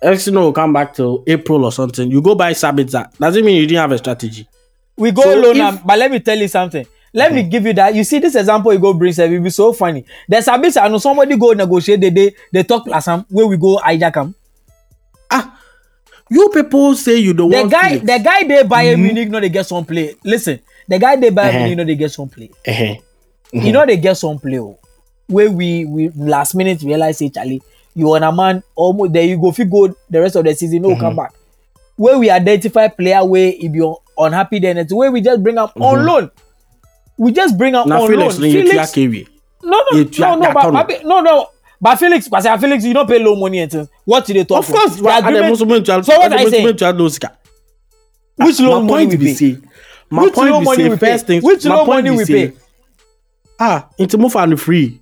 Eriksen will come back till April or something. You go buy Sabitzer. Doesn't mean you didn't have a strategy. We go alone, but let me tell you something. Let me give you that. You see this example you go bring, it will be so funny. There's Sabitzer, I know somebody go negotiate the day they talk last time where we go hijack him. You people say you don't want the guy they buy a Munich, no, they get some play. Listen. The guy they buy, you know, they get some play. You know, they get some play. Where we last minute realize, actually, you on a man, almost there you go. If you go the rest of the season, no come back. Where we identify player where if you're unhappy, then it's where we just bring up on loan. We just bring up on Felix, loan. Felix, But Felix, you don't pay low money and things. What do they talk about? Of course, so what I say? Which loan money we pay? My point is, first thing, which low money we pay? It's more fun free.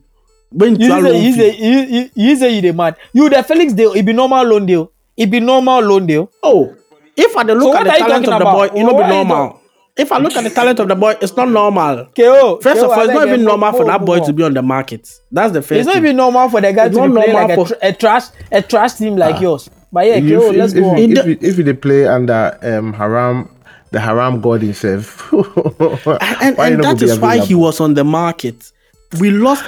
When you say you're mad, you the Felix deal, it be normal loan deal. Oh, if I look at the talent of the boy, it will be normal. If I look at the talent of the boy, it's not normal. First of all, it's not even normal for that boy to be on the market. That's the first. It's not even normal for the guy to play like a trash team like yours. But yeah, KO, let's go on. If they play under the haram god himself. and that is why he was on the market. We lost.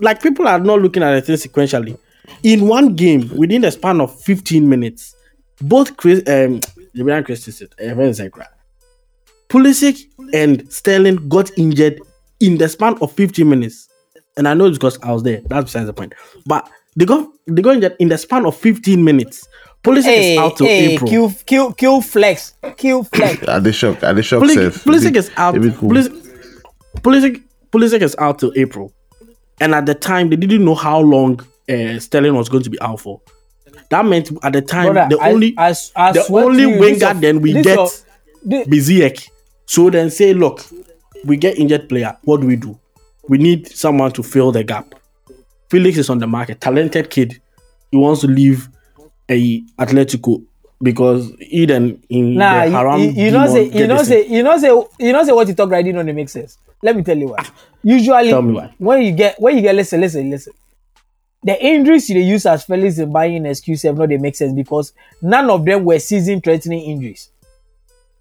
Like people are not looking at the thing sequentially. In one game, within the span of 15 minutes, both Pulisic and Sterling got injured in the span of 15 minutes. And I know it's because I was there. That's besides the point. But they got injured in the span of 15 minutes. Pulisic is out till April. Kill flex. Are they shocked? Pulisic is out. Cool. Pulisic is out till April, and at the time they didn't know how long Sterling was going to be out for. That meant at the time the only winger then we get Bezirek. So then say, look, we get injured player. What do? We need someone to fill the gap. Felix is on the market, talented kid. He wants to leave Atletico because Eden the haram. You know what you talk right in on the make sense. Let me tell you why. Usually when you get listen. The injuries they use as Felix in buying excuse have not they make sense because none of them were season threatening injuries.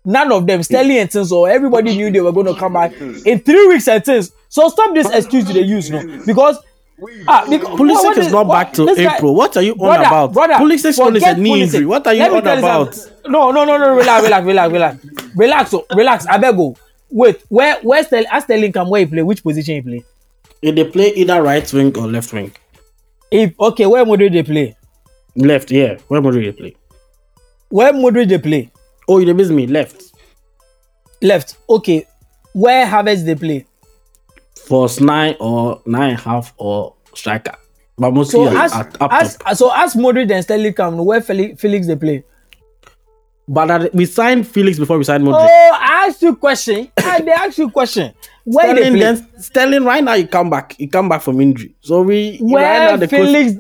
None of them, Sterling and things, or everybody knew they were going to come back in 3 weeks and things. So stop this excuse they use because Pulisic is not back till April. What are you on about? Pulisic only a knee injury. What are you on about? No. Relax. I beg you. Wait. Where's Sterling come? Where he play? Which position he play? If they play either right wing or left wing. Where Mudrik they play? Left. Yeah. Where Mudrik they play? Oh, you miss me. Left. Okay. Where Havertz they play? false nine or 9.5 or striker. But mostly so as Mudrik and Stanley come, where Felix they play. But we signed Felix before we signed Mudrik. Oh, I asked you a question. They asked you a question. Where Sterling, they play? Then, Sterling right now he come back from injury. So we right now where Felix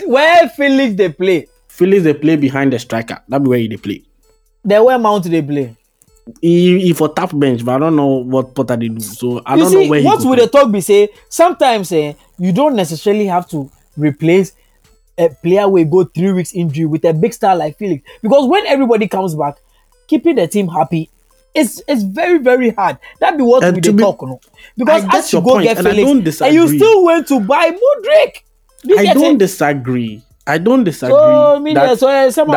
they play? Felix they play behind the striker. That be where they play. Then where Mount they play? He for tap bench, but I don't know what Potter they do. So I don't know where he. What would the talk be say? Sometimes you don't necessarily have to replace a player will go 3 weeks injury with a big star like Felix, because when everybody comes back, keeping the team happy it's very, very hard. That'd be what we talk on. No? Because as you go point, get Felix and you still went to buy Mudrik. I don't disagree. So, someone has a job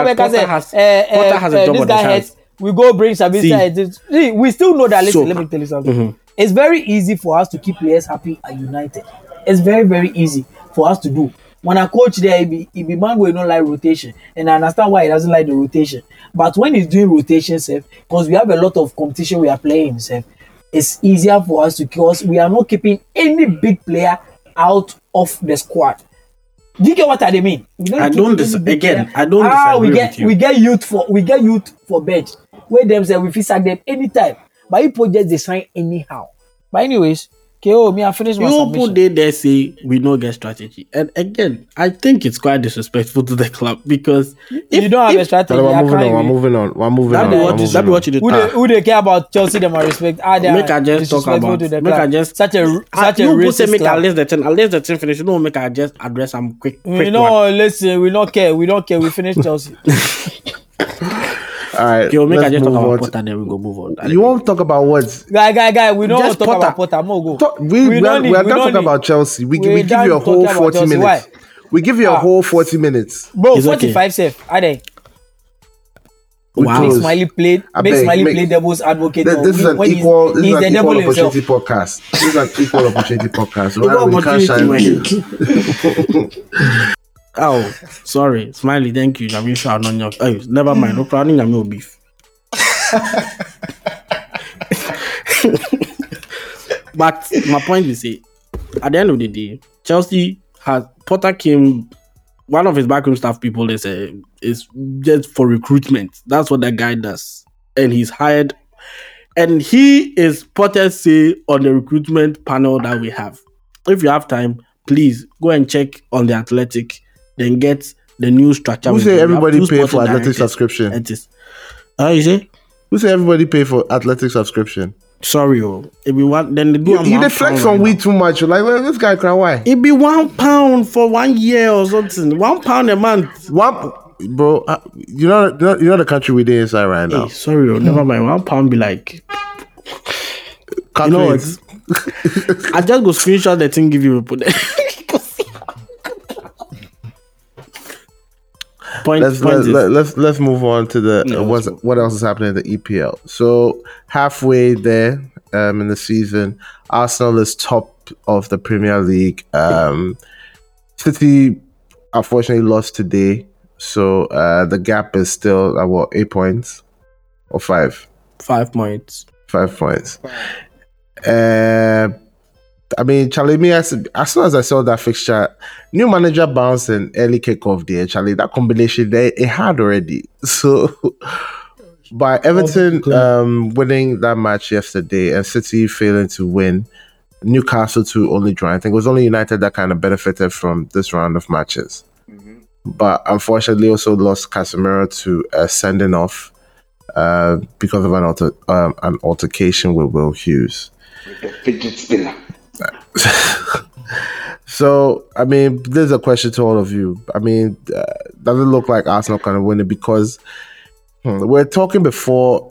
on his hands. We go bring Sabisa. We still know that. Listen, let me tell you something. Mm-hmm. It's very easy for us to keep players happy at United. It's very, very easy for us to do. When I coach there, he be man where he don't like rotation. And I understand why he doesn't like the rotation. But when he's doing rotation, because we have a lot of competition we are playing, it's easier for us to, because we are not keeping any big player out of the squad. Do you get what I mean? I don't disagree with you. We get youth for bench. Where them say we fix them anytime. But he projects the sign anyhow. But anyways, KO, me I finish my submission. People they say we don't get strategy, and again, I think it's quite disrespectful to the club, because if you don't have a strategy, we're moving on. That be what you do. Who they care about Chelsea? Them I respect. Make I just talk about. Such a racist make club. Unless the team finish. You know, make I just address some quick. You know, one. Listen, we don't care. We finish Chelsea. All right, okay, let's move on. Potter, then we go move on. You won't talk about words. Guy, we don't want to talk about Potter. We are not talking about Chelsea. We give you a whole 40 minutes. Why? We give you a whole 40 minutes. Bro, it's 45 okay. Safe. Are they? Wow. Make Smiley play devil's advocate. This is an equal opportunity podcast. We can't shine. Oh, sorry, Smiley. Thank you. I'm sure on your. Oh, never mind. No planning. I'm no beef. But my point is, at the end of the day, Chelsea has Potter came. One of his backroom staff people, they say, is just for recruitment. That's what that guy does, and he's hired, and he is Potter say on the recruitment panel that we have. If you have time, please go and check on The Athletic. Then get the new structure. Who say everybody pay for Athletic subscription? You say? Who say everybody pay for Athletic subscription? Sorry, it be one. Then they do. You deflect on we too much. Like, well, this guy cry why? It be £1 for 1 year or something. £1 a month. Bro. You know the country we did inside right now. Hey, sorry, never mind. £1 be like. You know what? I just go screenshot the thing. Give you report. Let's move on to the what else is happening in the EPL. So halfway there in the season, Arsenal is top of the Premier League. City unfortunately lost today, so the gap is still about 8 points or five. 5 points. 5 points. I mean, Charlie, me as soon as I saw that fixture, new manager bounce and early kickoff there, Charlie, that combination there, it had already. So, by Everton winning that match yesterday and City failing to win, Newcastle to only draw. I think it was only United that kind of benefited from this round of matches. Mm-hmm. But unfortunately also lost Casemiro to a sending off because of an altercation with Will Hughes. Fidget spinner. So, I mean, there's a question to all of you. I mean, does it look like Arsenal can win it? Because we're talking before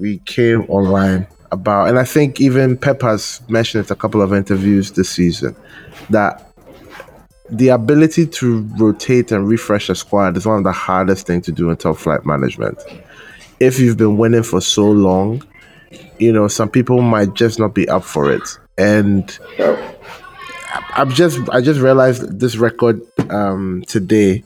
we came online about, and I think even Pep has mentioned it a couple of interviews this season, that the ability to rotate and refresh a squad is one of the hardest things to do in top flight management. If you've been winning for so long, you know, some people might just not be up for it. And I just realized this record today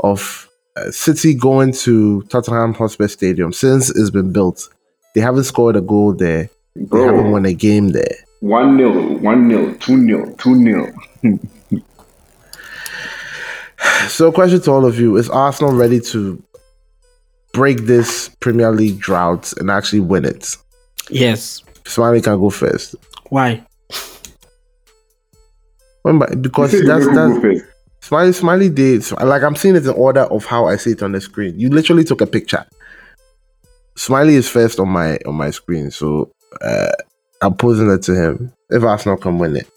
of City going to Tottenham Hotspur Stadium. Since it's been built, they haven't scored a goal there. They haven't won a game there. 1-0, 2-0, 2-0. So, question to all of you: is Arsenal ready to break this Premier League drought and actually win it? Yes. Smiley can go first. Why? Remember, because that's Smiley did. Like, I'm seeing it in order of how I see it on the screen. You literally took a picture. Smiley is first on my screen, so I'm posing it to him. If Arsenal can win it.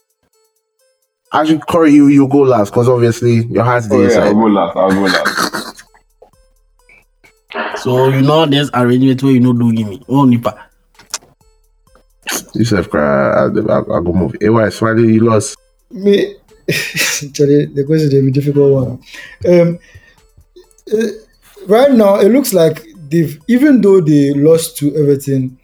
Actually, Corey, you go last, because obviously your heart's there. Yeah, I'll go last. So, you know there's arrangement where you know do give me. Oh, Nipa. You said, I'll go move. Hey, why, Smiley, you lost. Me, the question is a difficult one. Right now, it looks like they've, even though they lost to Everton,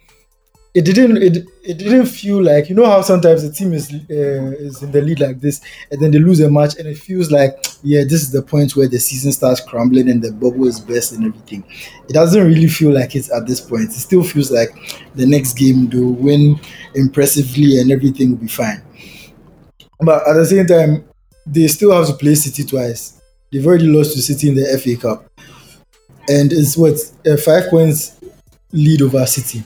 it didn't feel like, you know how sometimes the team is in the lead like this, and then they lose a match, and it feels like, yeah, this is the point where the season starts crumbling and the bubble is burst and everything. It doesn't really feel like it's at this point. It still feels like the next game they'll win impressively and everything will be fine. But at the same time, they still have to play City twice. They've already lost to City in the FA Cup, and it's a 5 points lead over City.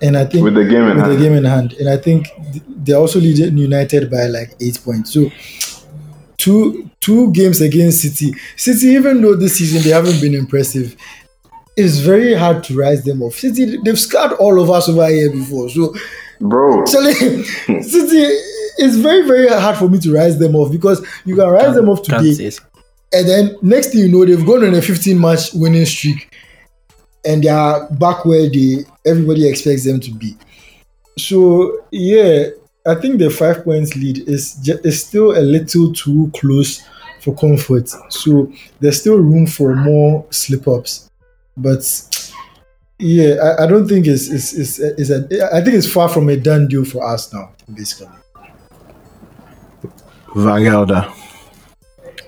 And I think with the game in hand, and I think they're also leading United by like 8 points. So two games against City. City, even though this season they haven't been impressive, it's very hard to rise them off. City, they've scarred all of us over here before. So, bro, actually, City, it's very very hard for me to rise them off, because you can rise them off today, and then next thing you know, they've gone on a 15-match winning streak. And they are back where everybody expects them to be. So, yeah, I think the 5 points lead is still a little too close for comfort. So, there's still room for more slip-ups. But, yeah, I don't think I think it's far from a done deal for us now, basically. Van Gelda.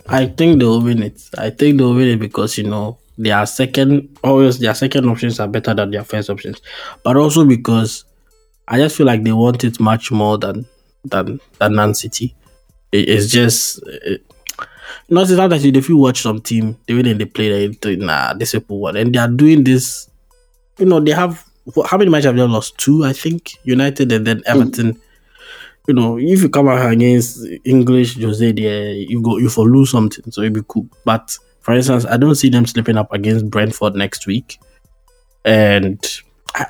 I think they'll win it because, you know, their second options are better than their first options, but also because I just feel like they want it much more than Man City. It's just it's not that if you watch some team, they win and they play this is one, and they are doing this. You know, they have, how many matches have they lost? 2, I think, United and then Everton. You know, if you come out against English Jose, there you for lose something, so it'll be cool, but. For instance, I don't see them slipping up against Brentford next week. And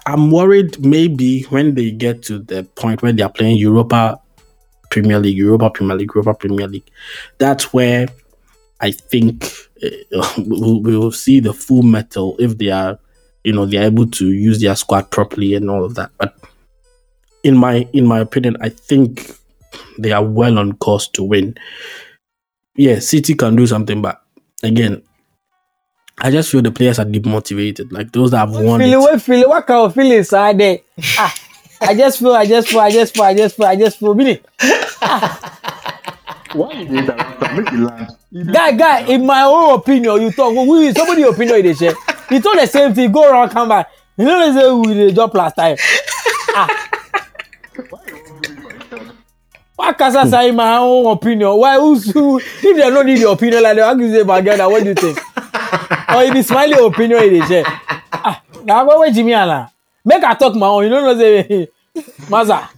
I'm worried maybe when they get to the point where they are playing Europa Premier League. That's where I think we will see the full metal if they are, you know, they're able to use their squad properly and all of that. But in my opinion, I think they are well on course to win. Yeah, City can do something, but again, I just feel the players are demotivated. Like those that have won it. What kind of feelings are they? I just feel. Really? Why is it that? Guy, in my own opinion, you talk. Somebody's opinion they share. You talk the same thing. Go around, come back. You know they say we job last time. Why can't I say my own opinion? Why who if they don't need your opinion like that, I can say my girl, what do you think? Or if it's Smiley opinion, it is share. Now why Jimmy Anna? Make I talk my own, you don't know the Maza.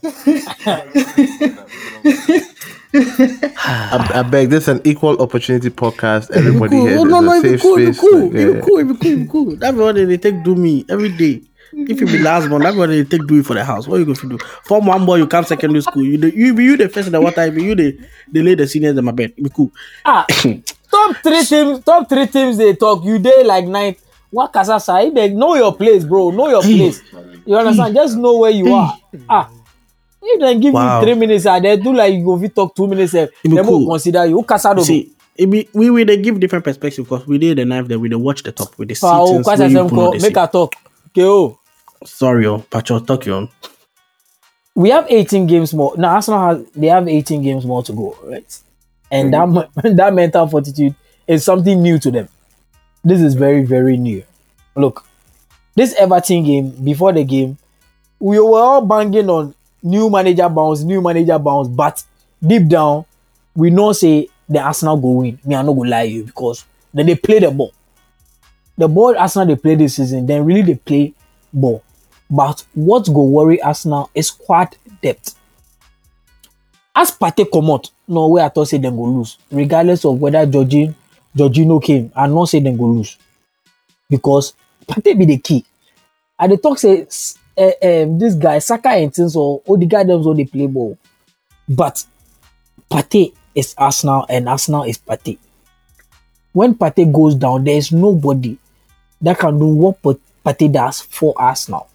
I beg, this is an equal opportunity podcast. Everybody here. It'd be cool. That's what they take do me every day. If you be last one, that's what they take do it for the house. What are you going to do? Form one boy, you come secondary school. You the first in the water. You they lay the seniors in my bed. Be cool. Top three teams they talk. You day like ninth. What kasasa? They know your place, bro. Know your place. You understand? Just know where you are. If they give you 3 minutes, they do like you go talk 2 minutes. They will consider you. We they give different perspectives because we did the knife that we they watch the top with the seats. Make a talk. KO. Sorry, Pacho, talk you on. We have 18 games more. Now, Arsenal have 18 games more to go, right? And that mental fortitude is something new to them. This is very, very new. Look, this Everton game, before the game, we were all banging on new manager bounce. But deep down, we know say the Arsenal go win. Me, I no go lie you, because then they play the ball. The ball Arsenal they play this season, then really they play ball. But what go worry Arsenal is squad depth. As Partey come out, no way at all say them go lose. Regardless of whether Jorginho came, I not say them go lose. Because Partey be the key. And the talk say this guy, Saka and things, or all the guys all they play ball. But Partey is Arsenal and Arsenal is Partey. When Partey goes down, there is nobody that can do what Partey does for Arsenal.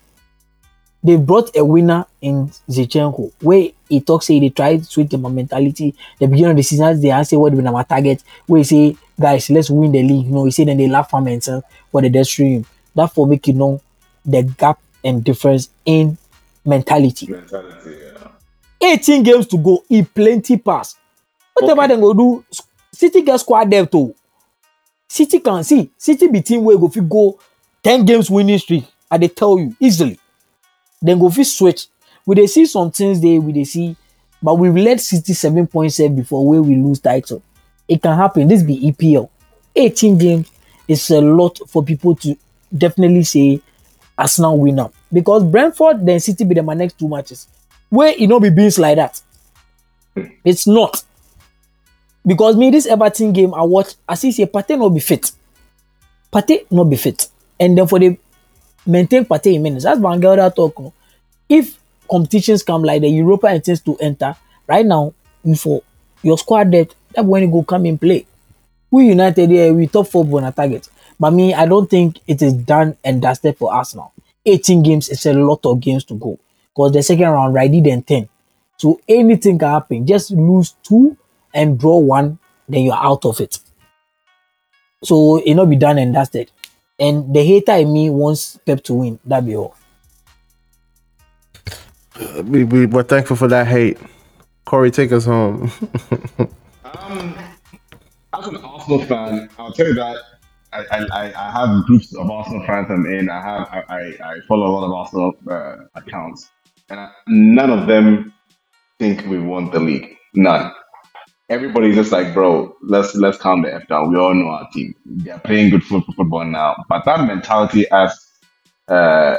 They brought a winner in Zinchenko, where he talks, say they tried to switch the mentality. The beginning of the season, they say what will be our target. Where he say, guys, let's win the league. You know, he say then they laugh at himself for the death stream. That for make you know the gap and difference in mentality. 18 games to go, he plenty pass. Whatever okay. They go do, City get squad depth too. City can see. City be team where go fit go 10 games winning streak. I they tell you easily. Then go fit switch. We they see some things there. We they see, but we've led City 7.7 before where we lose title. It can happen. This be EPL. 18 games is a lot for people to definitely say Arsenal win now, because Brentford then City be them my next two matches where it not be beans like that. It's not. Because me, this Everton game I watch, I see say Partey not be fit. And then for the maintain Partey in minutes. That's Van Gelda talk. If competitions come like the Europa intends to enter, right now, for your squad depth, that when you go come in play. We United here, we top 4 on a target. But me, I don't think it is done and dusted for Arsenal. 18 games is a lot of games to go. Because the second round, right, then 10. So anything can happen. Just lose 2 and draw 1, then you're out of it. So it not be done and dusted. And the hater in me wants Pep to win. That be all. We're thankful for that hate. Corey, take us home. As an Arsenal fan, I'll tell you that I have groups of Arsenal fans I'm in. I follow a lot of Arsenal accounts, and none of them think we won the league. None. Everybody's just like, bro, let's calm the F down. We all know our team. They're playing good football now. But that mentality as Crack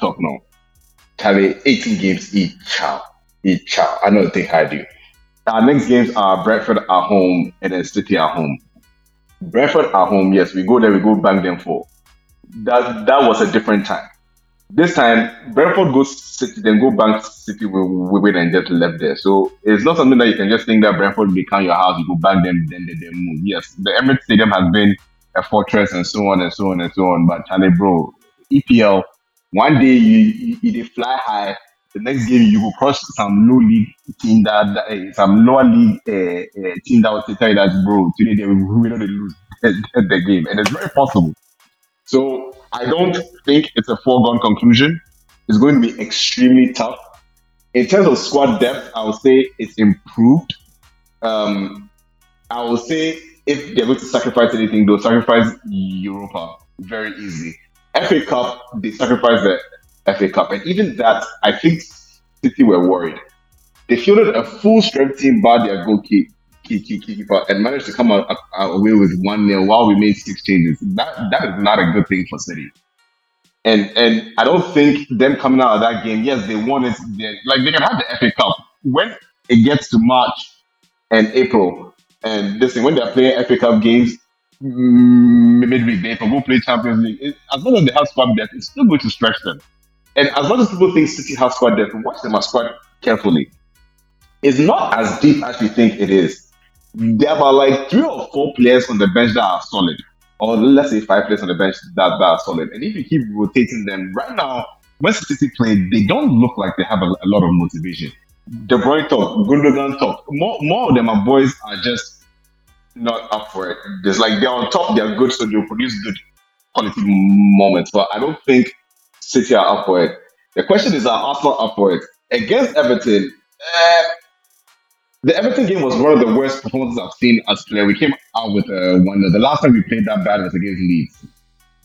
talk now. Charlie, 18 games each child. I don't think I do. Our next games are Brentford at home and then City at home. Brentford at home, yes, we go there, we go bang them for. That was a different time. This time, Brentford goes City, then go bang City with and just left there. So it's not something that you can just think that Brentford become your house, you go bang them, then they move. Yes, the Emirates Stadium has been a fortress and so on and so on and so on. But Charlie, bro, EPL, one day you fly high, the next game you go crush some low league team some lower league team that will tell you that, bro, today they will not lose the game, and it's very possible. So I don't think it's a foregone conclusion. It's going to be extremely tough. In terms of squad depth, I would say it's improved. I would say if they're going to sacrifice anything, they'll sacrifice Europa very easily. FA Cup, they sacrificed the FA Cup. And even that, I think City were worried. They fielded a full-strength team by their goalkeeper and managed to come away with 1-0 while we made 6 changes. That is not a good thing for City. And I don't think them coming out of that game, yes, they won it. Like, they can have the FA Cup. When it gets to March and April, and listen, when they're playing FA Cup games, midweek, they can go play Champions League. As long as they have squad depth, it's still going to stretch them. And as much as people think City have squad depth, watch them as squad carefully. It's not as deep as you think it is. There are like 3 or 4 players on the bench that are solid. Or let's say 5 players on the bench that are solid. And if you keep rotating them, right now, when City play, they don't look like they have a lot of motivation. De Bruyne talk, Gundogan talk. More of them are boys are just not up for it. It's like they're on top, they're good, so they'll produce good quality moments. But I don't think City are up for it. The question is, are Arsenal up for it? Against Everton, the Everton game was one of the worst performances I've seen as player. We came out with a 1-0. The last time we played that bad was against Leeds.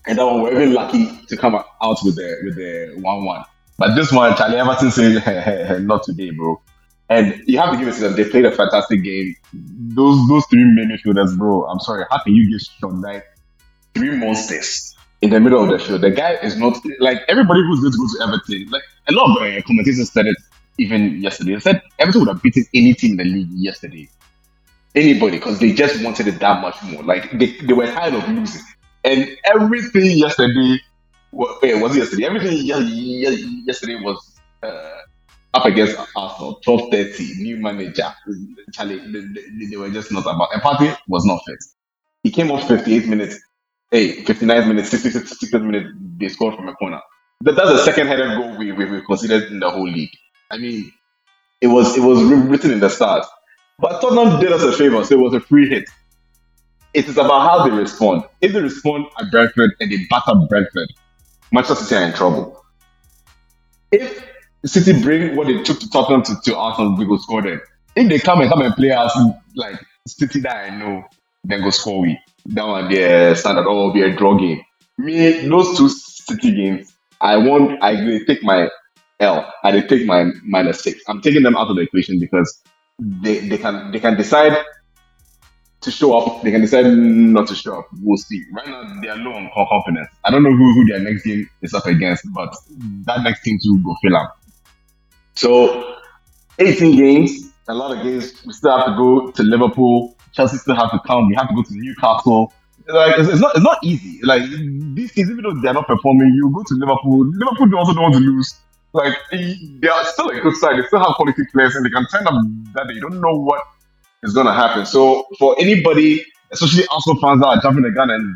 And that one, we were even lucky to come out with the 1-1. But this one, Charlie Everton said, not today, bro. And you have to give it to them. They played a fantastic game. Those three midfielders, bro, I'm sorry. How can you give Sean Dyche three monsters in the middle of the field? The guy is not... Like, everybody who's going to go to Everton... Like, a lot of commentators said it even yesterday. They said Everton would have beaten any team in the league yesterday. Anybody, because they just wanted it that much more. Like, they were tired of losing. And everything yesterday... was it yesterday? Everything yesterday was... up against Arsenal, 12:30, new manager. Charlie, they were just not about. And Potter was not fit. He came off 59 minutes, 66 minutes. They scored from a corner. That's the second-headed goal we considered in the whole league. I mean, it was written in the stars. But Tottenham did us a favor, so it was a free hit. It is about how they respond. If they respond at Brentford and they batter Brentford, Manchester City are in trouble. If City bring what they took to Tottenham to Arsenal, we go score them. If they come and play us like City that I know, then go score we. That one be a standard or be a draw game. Me, those two City games, I take my L. I did take my -6. I'm taking them out of the equation because they can decide to show up. They can decide not to show up. We'll see. Right now, they are low on confidence. I don't know who their next game is up against, but that next team too go fill up. So, 18 games, a lot of games. We still have to go to Liverpool. Chelsea still have to come. We have to go to Newcastle. Like, it's not easy. Like, these teams, even though they're not performing, you go to Liverpool. Liverpool, they also don't want to lose. Like, they are still a good side. They still have quality players, and they can turn up that day. You don't know what is going to happen. So, for anybody, especially Arsenal fans that are jumping the gun, and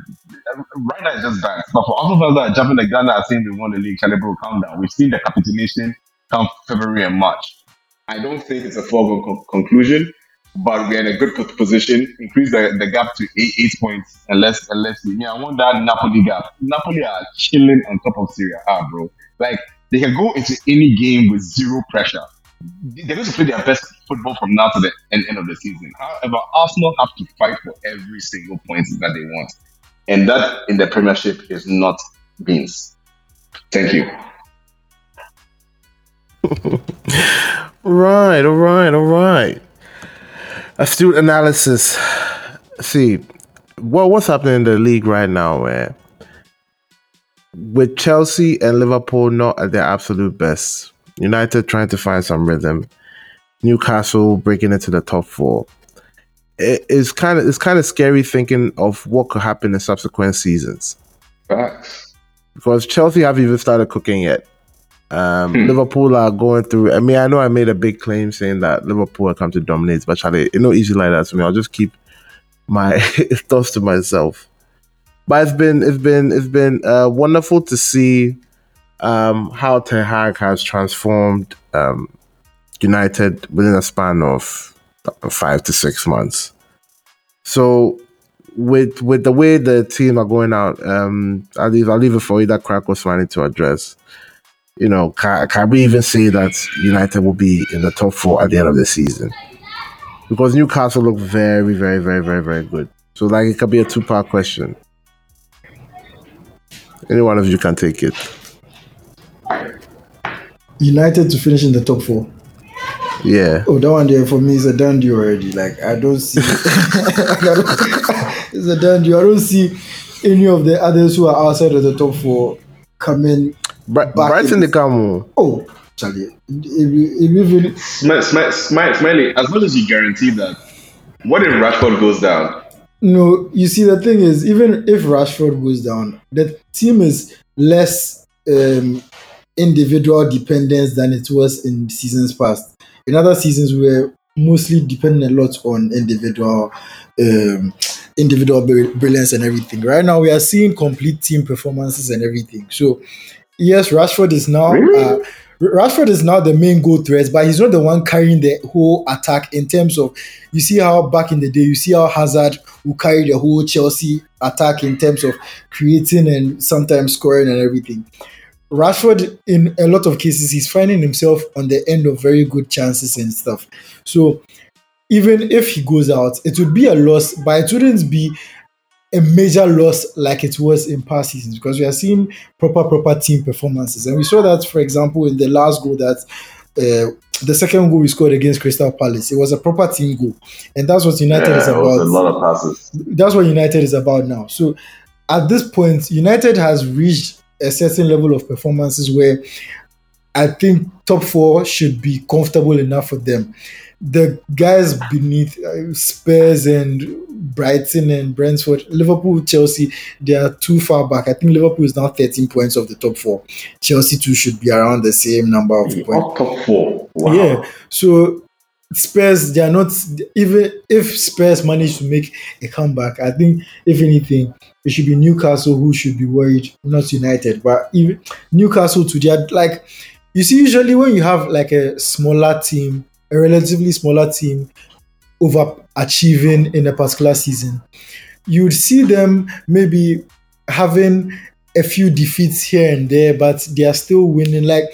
right now it's just bad. But for Arsenal fans that are jumping the gun that are saying they won the league, Charlie, bro, calm down. We've seen the capitulation come February and March. I don't think it's a foregone conclusion, but we're in a good position. Increase the gap to eight points, and let's see. Yeah, I want that Napoli gap. Napoli are chilling on top of Serie A, bro. Like, they can go into any game with zero pressure. They're going to play their best football from now to the end of the season. However, Arsenal have to fight for every single point that they want, and that in the Premiership is not beans. Thank you. All right. Astute analysis. See, well, what's happening in the league right now, man? With Chelsea and Liverpool not at their absolute best, United trying to find some rhythm, Newcastle breaking into the top four. It's kind of scary thinking of what could happen in subsequent seasons. Facts. Because Chelsea haven't even started cooking yet. Liverpool are going through. I mean, I know I made a big claim saying that Liverpool have come to dominate, but Charlie, it's not easy like that to me. I'll just keep my thoughts to myself. But it's been wonderful to see how Ten Hag has transformed United within a span of 5 to 6 months. So with the way the team are going out, I'll leave it for either Crack or Smiley to address. You know, can we even say that United will be in the top four at the end of the season? Because Newcastle look very, very, very, very, very good. So, like, it could be a two-part question. Any one of you can take it. United to finish in the top four. Yeah. Oh, that one there for me is a done deal already. Like, I don't see. It's a done deal. I don't see any of the others who are outside of the top four coming. Brighton, they come. Oh, Charlie. If Smiley, as much as you guarantee that, what if Rashford goes down? No, you see, the thing is, even if Rashford goes down, the team is less individual dependence than it was in seasons past. In other seasons, we were mostly dependent a lot on individual brilliance and everything. Right now, we are seeing complete team performances and everything. So, yes, Rashford is now the main goal threat, but he's not the one carrying the whole attack in terms of, you see how back in the day, you see how Hazard will carry the whole Chelsea attack in terms of creating and sometimes scoring and everything. Rashford, in a lot of cases, he's finding himself on the end of very good chances and stuff. So even if he goes out, it would be a loss, but it wouldn't be a major loss like it was in past seasons, because we are seeing proper team performances. And we saw that, for example, in the last goal that the second goal we scored against Crystal Palace. It was a proper team goal. And that's what United is about. It was a lot of passes. That's what United is about now. So at this point, United has reached a certain level of performances where I think top four should be comfortable enough for them. The guys beneath, Spurs and Brighton and Brentford, Liverpool, Chelsea, they are too far back. I think Liverpool is now 13 points of the top four. Chelsea too should be around the same number of points. Top four. Wow. Yeah. So Spurs, they are not, even if Spurs manage to make a comeback, I think if anything, it should be Newcastle who should be worried, not United. But even Newcastle too, they are like, you see, usually when you have like a smaller team, a relatively smaller team overachieving in a particular season, you would see them maybe having a few defeats here and there, but they are still winning. Like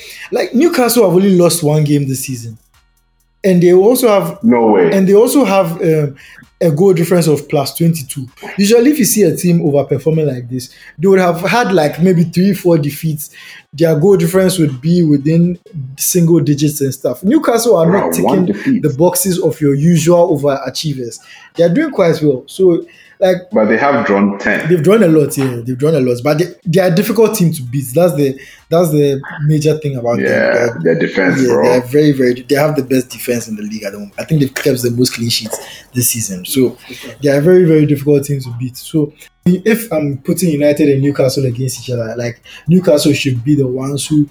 Newcastle have only lost one game this season, and they also have a goal difference of +22. Usually, if you see a team overperforming like this, they would have had like maybe 3-4 defeats. Their goal difference would be within single digits and stuff. Newcastle are not ticking the boxes of your usual overachievers. They are doing quite well. So, but they have drawn 10. They've drawn a lot. Yeah, they've drawn a lot. But they are a difficult team to beat. That's the major thing about them. Their defense. Yeah, they are very, very. They have the best defense in the league at the moment. I think they've kept the most clean sheets this season. So they are a very, very difficult team to beat. So if I'm putting United and Newcastle against each other, like Newcastle should be the ones who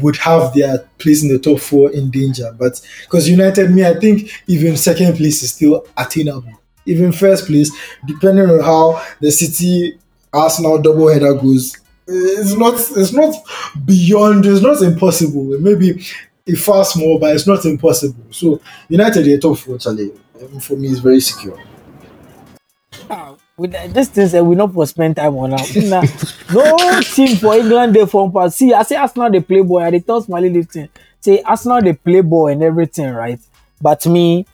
would have their place in the top four in danger. But because United, I think even second place is still attainable. Even first place, depending on how the City Arsenal doubleheader goes, it's not beyond, it's not impossible. Maybe it fast more, but it's not impossible. So United, they're top four, Charlie. For me, it's very secure. We not for spend time on now. No team for England they form part. See, I say Arsenal they play ball. I tell Smiley lifting. Say Arsenal they play ball and everything, right? But me,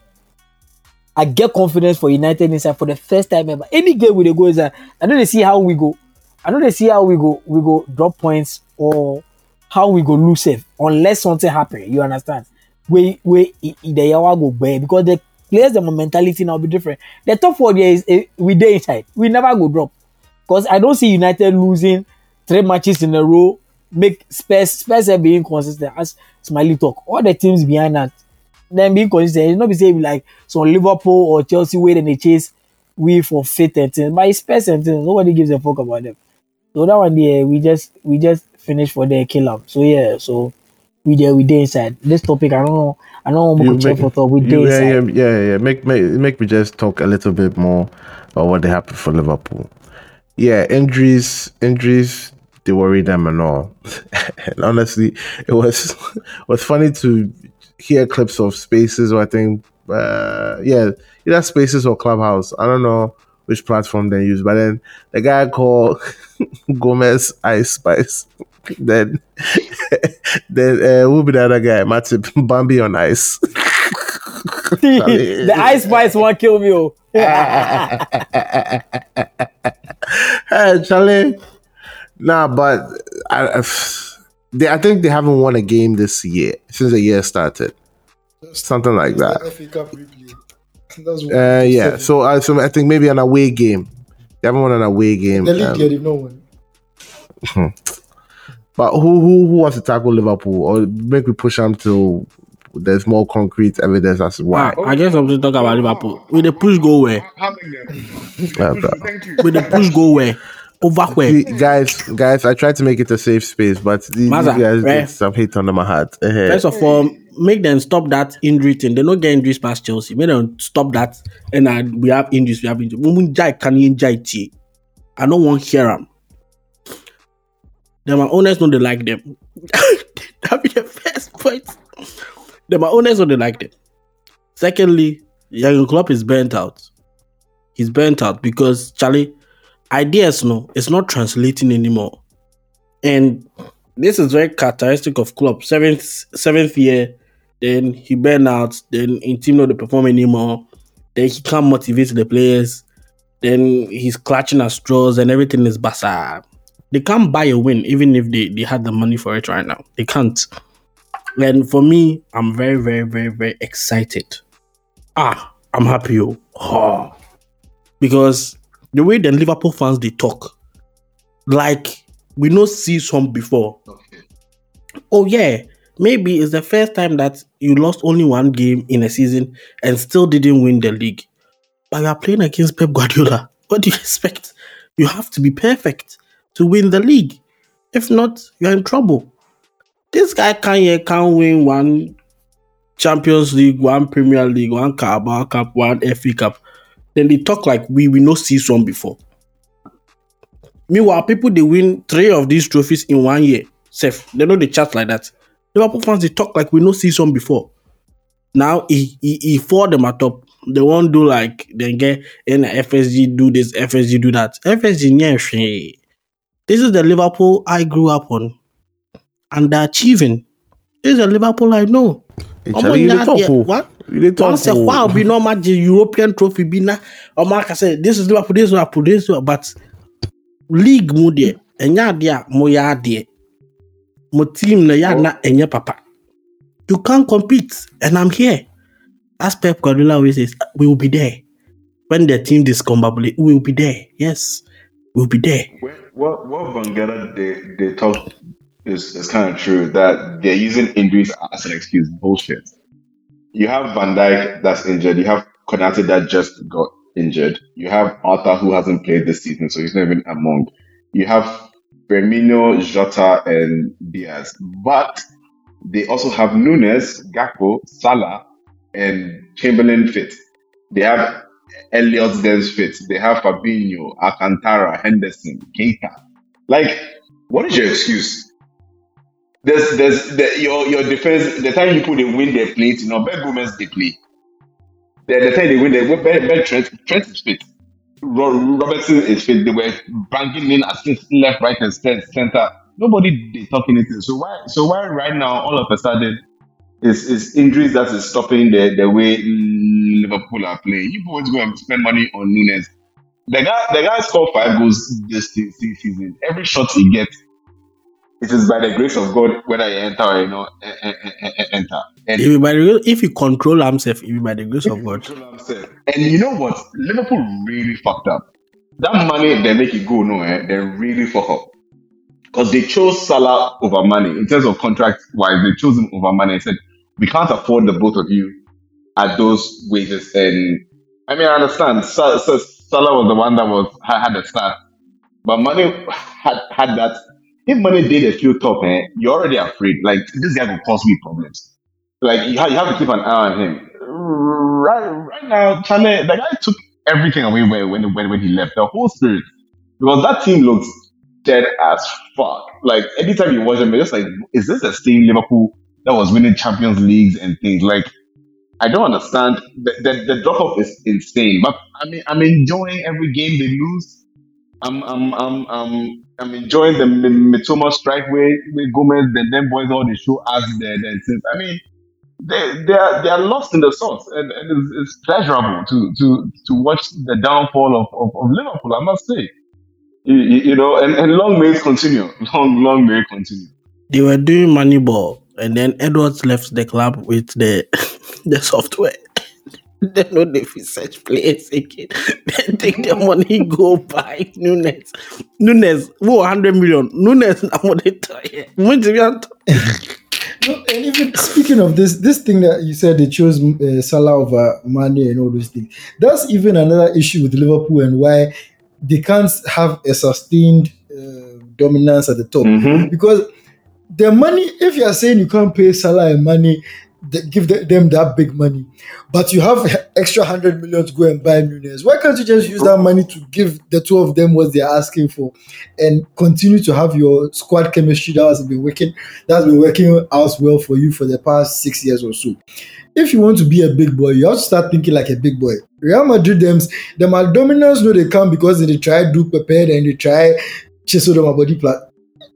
I get confidence for United inside for the first time ever. Any game we they go inside, I know they see how we go. We go drop points or how we go lose safe unless something happen. You understand? We they go bare because they players the mentality now be different. The top four there is we dey inside. We never go drop because I don't see United losing 3 matches in a row. Make Spurs be inconsistent as Smiley talk. All the teams behind that. Them being consistent, it's not be saying like some Liverpool or Chelsea way then they chase we for fit and things, but it's Spurs and things. Nobody gives a fuck about them. So that one there, we just finished for the kill up. So yeah, so we there inside this topic. I don't want to check for talk. We there inside. Yeah. Make me just talk a little bit more about what happened for Liverpool. Yeah, injuries. They worry them and all. And honestly, it was funny to hear clips of spaces, or I think, either spaces or Clubhouse. I don't know which platform they use, but then the guy called Gomez Ice Spice. Then who be the other guy? Matip Bambi on Ice. The Ice Spice won't kill me. Oh. Hey, Charlie. Nah, but I think they haven't won a game this year since the year started, something like that. So I think maybe an away game. They haven't won an away game. The league they've not won. But who wants to tackle Liverpool or make we push them till there's more concrete evidence as to why? I guess I'm going to talk about Liverpool. With the push go where? With the push go where? Over where? Guys, I tried to make it a safe space, but these guys did some hate under my heart. First of all, make them stop that injury thing. They don't get injuries past Chelsea. Make them stop that. And we have injuries. I don't want to hear them. Then my owners don't like them. That be the first point. Then my owners don't like them. Secondly, Jurgen Klopp is burnt out. He's burnt out because Charlie. Ideas, no, it's not translating anymore. And this is very characteristic of Klopp. Seventh year, then he burn out, then in team not perform anymore, then he can't motivate the players. Then he's clutching at straws and everything is Barca. They can't buy a win, even if they had the money for it right now. They can't. And for me, I'm very, very, very, very excited. I'm happy. Because the way the Liverpool fans, they talk, like, we not see some before. Okay. Oh, yeah. Maybe it's the first time that you lost only one game in a season and still didn't win the league. But you are playing against Pep Guardiola. What do you expect? You have to be perfect to win the league. If not, you are in trouble. This guy can't win one Champions League, one Premier League, one Carabao Cup, one FA Cup. Then they talk like we not see some before. Meanwhile, people, they win 3 of these trophies in 1 year. Safe. They know they chat like that. Liverpool fans, they talk like we no see some before. Now, he fought them at top. They won't do like, they get in FSG, do this, FSG, do that. FSG, yeah. This is the Liverpool I grew up on. And they're achieving. This is the Liverpool I know. Actually, be no match the European trophy. Be na. Like I said, this is Liverpool, this is Liverpool, this is Liverpool. But league mo there. Enya there, mo ya there. My team na ya na enye papa. You can't compete, and I'm here. As Pep Guardiola always says, we will be there. When the team discombobulate, we will be there. Yes, we'll be there. What Van Gelda they talk is kind of true, that they're using injuries as an excuse. Bullshit. You have Van Dijk that's injured. You have Konate that just got injured. You have Arthur who hasn't played this season, so he's not even among. You have Firmino, Jota, and Diaz. But they also have Nunes, Gakpo, Salah, and Chamberlain fit. They have Elliot Dens fit. They have Fabinho, Alcantara, Henderson, Keita. Like, what is your excuse? Your defense, the time you put the win, they play it. You know, bad moments they play. The time they win, they win. Bad Trent is fit. Robertson is fit. They were banking in assists left, right, and center. Nobody did talk anything. So why right now all of a sudden is injuries that is stopping the way Liverpool are playing? You boys go and spend money on Nunes. The guy scored 5 goals this season. Every shot he gets, it is by the grace of God whether he enter or not enter. And if he control himself, it will be by the grace of God. And you know what? Liverpool really fucked up. That money they make it go, they really fuck up. Because they chose Salah over Mane. In terms of contract-wise, they chose him over Mane. They said, we can't afford the both of you at those wages. And, I mean, I understand. Salah was the one that had a start. But Mane had that. If Mane did a few top, you're already afraid. Like, this guy will cause me problems. Like, you have to keep an eye on him. Right now, Chane, the guy took everything away when he left. The whole spirit. Because that team looks dead as fuck. Like, anytime you watch them, it's like, is this the same Liverpool that was winning Champions Leagues and things? Like, I don't understand. The drop-off is insane. But I mean, I'm enjoying every game they lose. I'm enjoying the Mitoma strike with Gomez and them boys, all they show us there. I mean, they are lost in the sauce, and it's pleasurable to watch the downfall of Liverpool. I must say. You know, and long may it continue. Long may it continue. They were doing Moneyball, and then Edwards left the club with the software. They know they research players again. Then take their money, go buy Nunes. Nunes, whoa, 100 million. Nunes, I'm going to tell you. No, and even speaking of this thing that you said, they chose Salah over Mane and all those things. That's even another issue with Liverpool and why they can't have a sustained dominance at the top. Mm-hmm. Because their money, if you are saying you can't pay Salah and money, give them that big money, but you have extra 100 million to go and buy Nunes. Why can't you just use that money to give the two of them what they're asking for and continue to have your squad chemistry that has been working out well for you for the past 6 years or so? If you want to be a big boy, you have to start thinking like a big boy. Real Madrid, them are dominants, no, they come because they try do prepared and they try chisel them a body plat.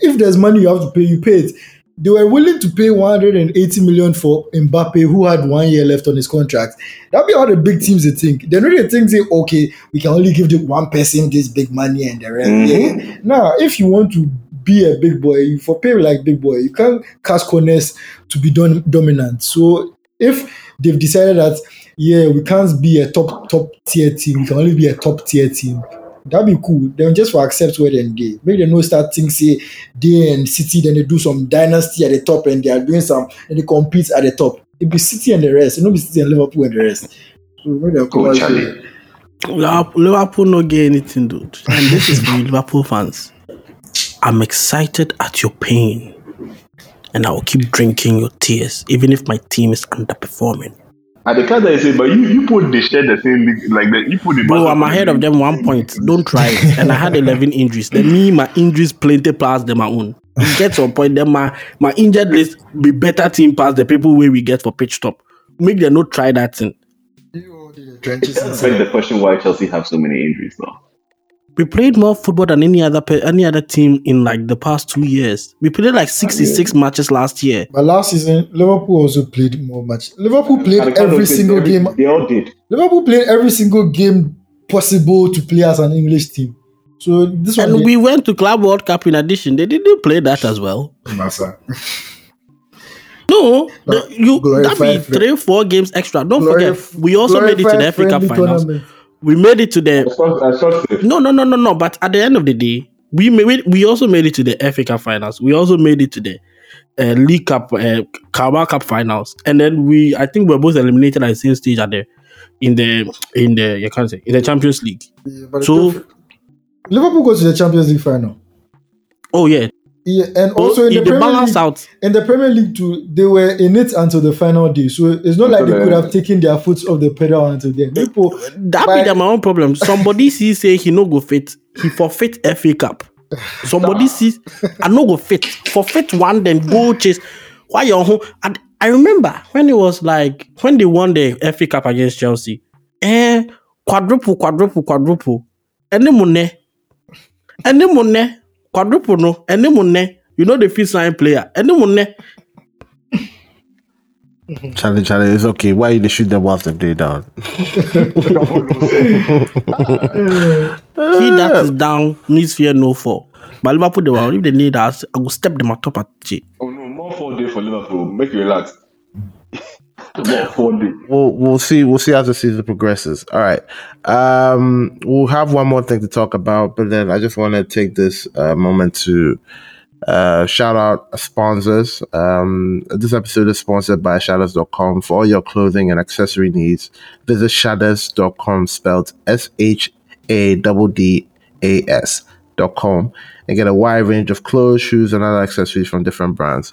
If there's money you have to pay, you pay it. They were willing to pay 180 million for Mbappe, who had 1 year left on his contract. That'd be how the big teams they think. They know they think they okay, we can only give the one person this big money and the rest. Mm-hmm. Yeah? Now, if you want to be a big boy, you for pay like big boy, you can't cast corners to be dominant. So if they've decided that yeah, we can't be a top tier team, we can only be a top tier team. That'd be cool. Then just for accept where then they make them no start thing say they and City then they do some dynasty at the top and they are doing some and they compete at the top. It be City and the rest. It not be City and Liverpool and the rest. So make them come out here. Liverpool not get anything, dude. And this is for Liverpool fans. I'm excited at your pain, and I will keep drinking your tears, even if my team is underperforming. At the card I say, but you put the share the same league, like that. You put the. Bro, I'm ahead of them 1 point. Don't try it. And I had 11 injuries. Then me, my injuries plenty plus than my own. We get to a point that my injured list be better team past the people where we get for pitch top. Make them not try that thing. It's like the question why Chelsea have so many injuries now. We played more football than any other team in like the past 2 years. We played like 66 matches last year. But last season, Liverpool also played more matches. Liverpool played every single game. They all did. Liverpool played every single game possible to play as an English team. So this one. And we went to Club World Cup in addition. They didn't play that as well. No, that'd be 3-4 games extra. Don't forget, we also made it to the FA Cup finals. Tournament. We made it to the... No. But at the end of the day, we also made it to the FA Cup finals. We also made it to the League Cup, Carabao Cup finals. And then I think we were both eliminated at the same stage in the Champions League. Yeah, but so Liverpool goes to the Champions League final. Oh yeah. Yeah, and also in the Premier League, in the Premier League too, they were in it until the final day. So it's not like they could have taken their foot off the pedal until then. That be my own problem. Somebody sees say he no go fit, he forfeit FA Cup. Somebody sees I no go fit, forfeit one then go chase. Why you home? And I remember when it was like when they won the FA Cup against Chelsea. Quadruple. Any money. Quadruple no, any money. You know the fifth line player. Any money. Charlie, it's okay. Why they shoot them whilst they play down? He that is down needs fear no fall. But Liverpool they will. If they need us, I will step them atop at J. Oh no, more 4 day for Liverpool. Make you relax. More 4 day. We'll see as the season progresses. All right. We'll have one more thing to talk about, but then I just want to take this moment to shout out sponsors. This episode is sponsored by Shadders.com. For all your clothing and accessory needs, visit Shadders.com, spelled SHADDAS.com, and get a wide range of clothes, shoes, and other accessories from different brands.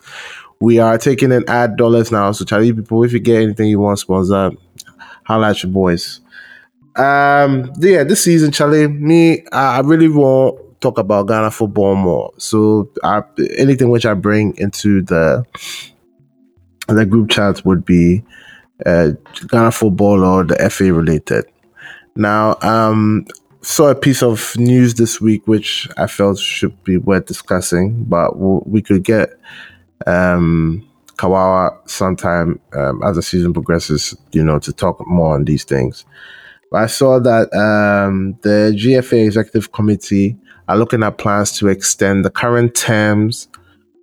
We are taking in ad dollars now, so Charlie people, if you get anything you want sponsored, holla at your boys. This season, Charlie, I really want to talk about Ghana football more. So anything which I bring into the group chat would be Ghana football or the FA related. Now, saw a piece of news this week which I felt should be worth discussing, but we could get Kawawa sometime as the season progresses, you know, to talk more on these things. I saw that the GFA Executive Committee are looking at plans to extend the current terms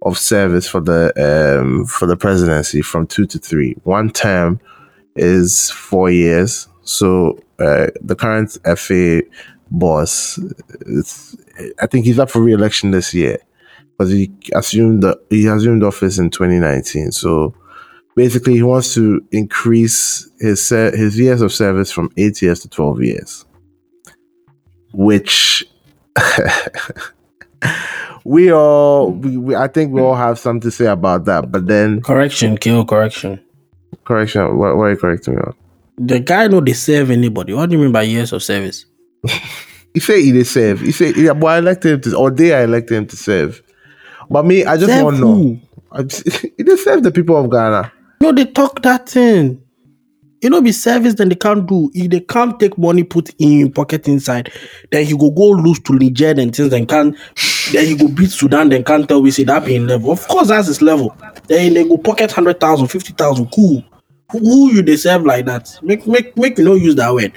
of service for the presidency from 2 to 3. One term is 4 years, so the current FA boss, I think he's up for re-election this year because he assumed office in 2019. So basically, he wants to increase his years of service from 8 years to 12 years, which I think we all have something to say about that. But then correction. What are you correcting me on? The guy no they serve anybody. What do you mean by years of service? He say he did serve. He say yeah, but I elected him to, or they I elected him to serve. But me, I just want to know. He did serve the people of Ghana. No, they talk that thing. You know, be service, then they can't do. If they can't take money, put in your pocket inside, then you go lose to Niger and things, then can't. Then you go beat Sudan, then can't tell we see that being level. Of course, that's his level. Then they go pocket 100,000, 50,000. Cool. Who you deserve like that? Make you know use that word.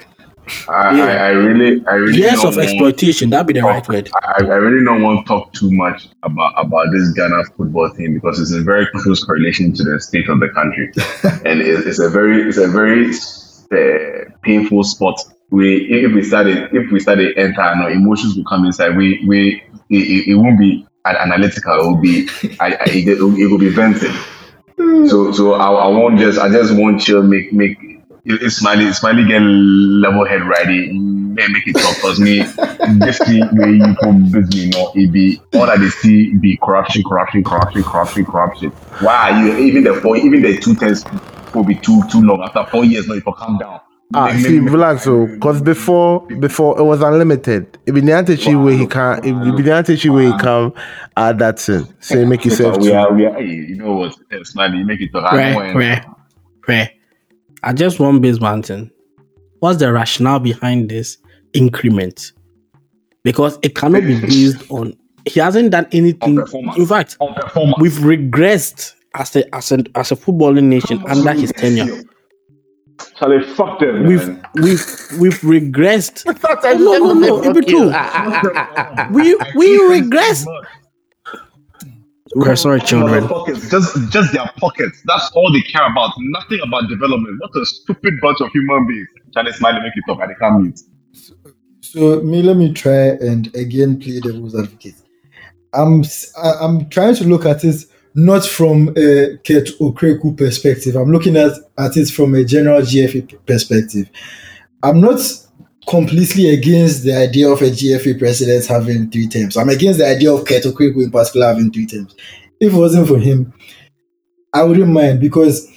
I really. Years of exploitation. That'd be the right word. I really don't want to talk too much about this Ghana football thing because it's a very close correlation to the state of the country, and it's a very painful spot. If we started enter, our emotions will come inside. It won't be analytical. It will be it will be venting. So I just want chill. Make. It's Smiley get level head ready. Make it talk because me this thing where you come busy, you know, it be all that they see be corruption. Wow, you even the 2 tenths will be too long. After 4 years, no, it will calm down. Relax, so because before it was unlimited. If you didn't teach you where he can, that's it. So make yourself. We are. You know what, Smiley, make it talk. Right. I just want base mountain. What's the rationale behind this increment? Because it cannot be based on. He hasn't done anything. In fact, we've regressed as a footballing nation under his tenure. Shall I fuck them? We've regressed. No. It'd be true. We regressed. We're sorry, children. Just their pockets. That's all they care about. Nothing about development. What a stupid bunch of human beings. Charlie Smiley, make it up. I can't mute. So let me try and again play devil's advocate. I'm trying to look at it not from a Kate Okreku perspective. I'm looking at it from a general GFA perspective. I'm not completely against the idea of a GFA president having 3 terms. I'm against the idea of Keto Kweku in particular having 3 terms. If it wasn't for him, I wouldn't mind because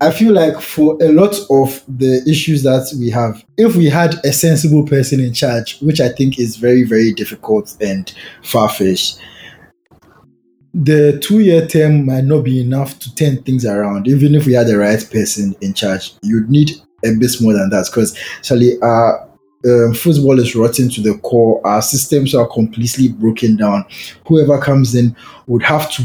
I feel like for a lot of the issues that we have, if we had a sensible person in charge, which I think is very, very difficult and far-fetched, the 2-year term might not be enough to turn things around. Even if we had the right person in charge, you'd need a bit more than that because actually, football is rotten to the core. Our systems are completely broken down. Whoever comes in would have to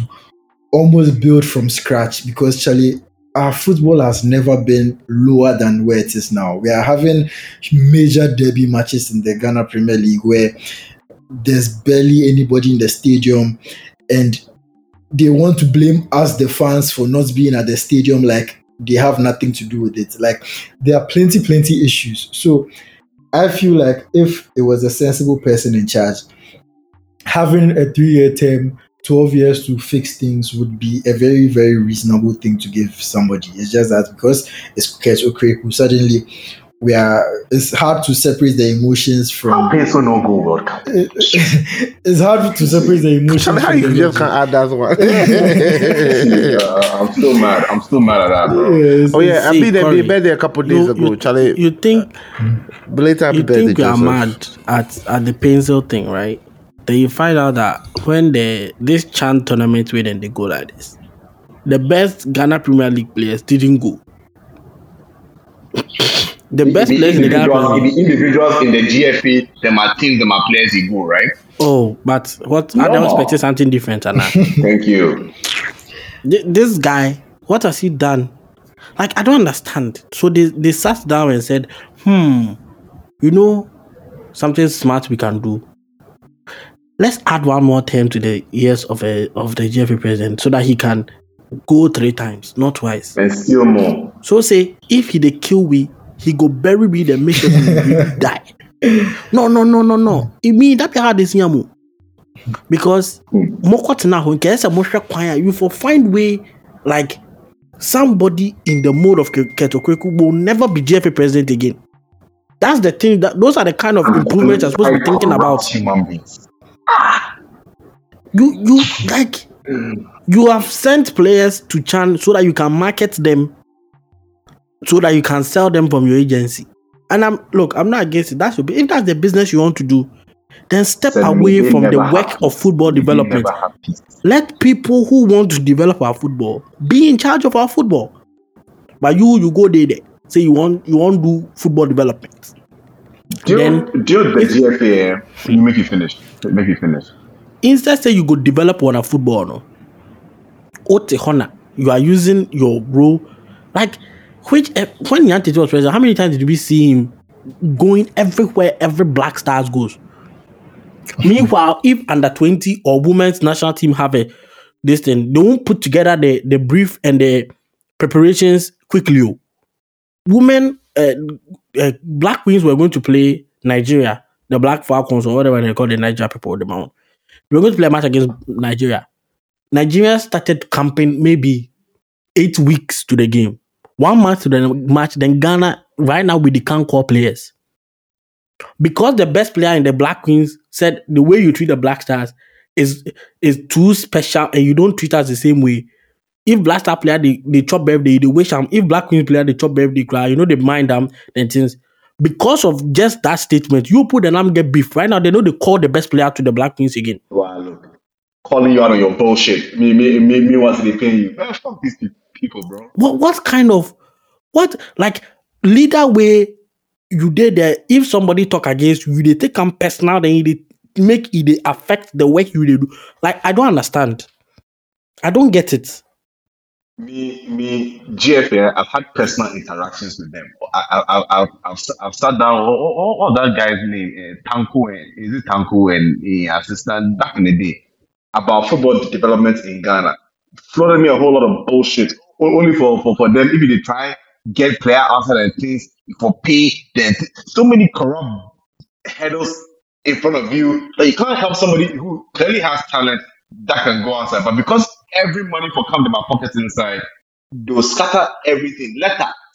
almost build from scratch because Charlie, our football has never been lower than where it is now. We are having major derby matches in the Ghana Premier League where there's barely anybody in the stadium and they want to blame us, the fans, for not being at the stadium like they have nothing to do with it. Like there are plenty issues. So I feel like if it was a sensible person in charge, having a 3-year term, 12 years to fix things would be a very, very reasonable thing to give somebody. It's just that because it's Catch Okreku, suddenly it's hard to separate the emotions from. It's hard to separate the emotions. How you just can't add that one? I'm still mad at that, bro. Yes. I mean, they birthday a couple of days ago, Charlie. You think? You think we are mad at the pencil thing, right? Then you find out that when this Chan tournament went and they go like this, the best Ghana Premier League players didn't go. The best players in the Ghana. The individuals in the GFA, them are teams, them are players they go, right? Oh, but I don't expect something different, Anna. Thank you. This guy, what has he done? Like, I don't understand. So they sat down and said, you know, something smart we can do. Let's add 1 more term to the years of the GFA president so that he can go 3 times, not twice. And still more. So say, if he they kill we, he go bury me, then make sure he die. No. It mean that be hard this year more. Because you for find way like somebody in the mode of Keto Kweku will never be GFA president again. That's the thing. Those are the kind of improvements you're supposed to be thinking about. You like you have sent players to Chan so that you can market them. So that you can sell them from your agency, and I'm not against it. That's if that's the business you want to do, then step away from the work of football development. Let people who want to develop our football be in charge of our football. But you go there. say you want to do football development. Dude, the GFA, you make it finish. Make it finish. Instead, say you go develop on a football, no? You are using your bro, like when Niantic was president, how many times did we see him going everywhere? Every Black Stars goes. Meanwhile, if under 20 or women's national team have this thing, they won't put together the brief and the preparations quickly. Women, Black Queens were going to play Nigeria, the Black Falcons or whatever they call the Nigeria people. They were going to play a match against Nigeria. Nigeria started camping maybe 8 weeks to the game. 1 month to the match, then Ghana, right now with the core players. Because the best player in the Black Queens said the way you treat the Black Stars is too special and you don't treat us the same way. If Black Star player, they chop birthday, they wish them. If Black Queens player, they chop birthday, cry. You know, they mind them and things. Because of just that statement, you put the name get beef. Right now, they know they call the best player to the Black Queens again. Wow, look. Calling you out on your bullshit. Me once they pay you. Man, fuck these people, bro. What kind of like leader way you did there? If somebody talk against you, they take them personal, then they make it they affect the work you they do. Like, I don't understand. I don't get it. Me, GFA, I've had personal interactions with them. I've sat down, all that guy's name, Tanku and assistant back in the day, about football development in Ghana. Flooded me a whole lot of bullshit, only for them, if they try, get player outside and things, for pay, then so many corrupt headers in front of you. Like, you can't help somebody who clearly has talent that can go outside, but because every money for come to my pockets inside, they'll scatter everything.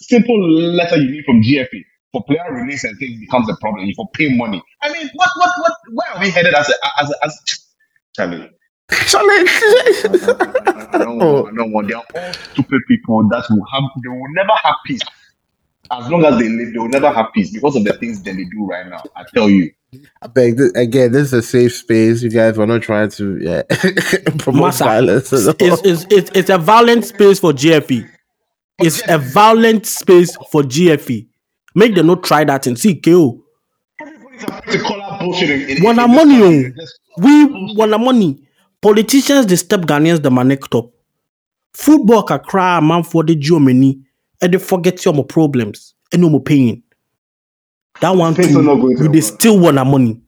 Simple letter you need from GFA for player release and things becomes a problem. You for pay money. I mean, what? Where are we headed as? Charlie. I don't want. They are all stupid people that will have. They will never have peace. As long as they live, they will never have peace because of the things that they do right now. I tell you. I beg again. This is a safe space. You guys are not trying to promote violence. It's a violent space for GFE. It's a violent space for GFE. Make them not try that and see KO. Everybody's afraid to call out bullshit. We want our money. Politicians they step Ghanaians the manek top. Football can cry a man for the Germany and they forget your problems and no more pain. That one thing, they still want our money.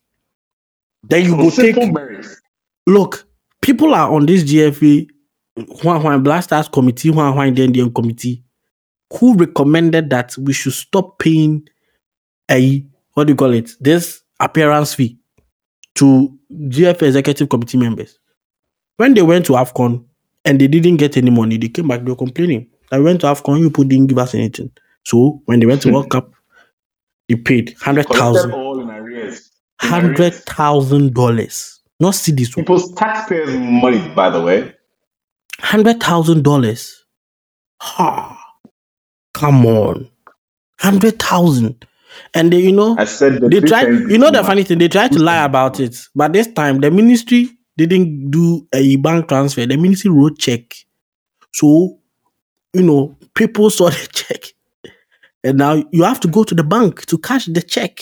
Then you go take... Berries. Look, people are on this GFA, Black Stars Committee, the Indian Committee, who recommended that we should stop paying this appearance fee to GFA Executive Committee members. When they went to AFCON and they didn't get any money, they came back, they were complaining. I went to AFCON, you people didn't give us anything. So, when they went to World Cup, they paid $100,000. Not see this one. People's taxpayers' money, by the way. $100,000. Ha! Come on, 100,000. And they, I said they tried. The funny thing, they tried to lie about it, but this time the ministry didn't do a bank transfer. The ministry wrote check, so people saw the check. And now you have to go to the bank to cash the check.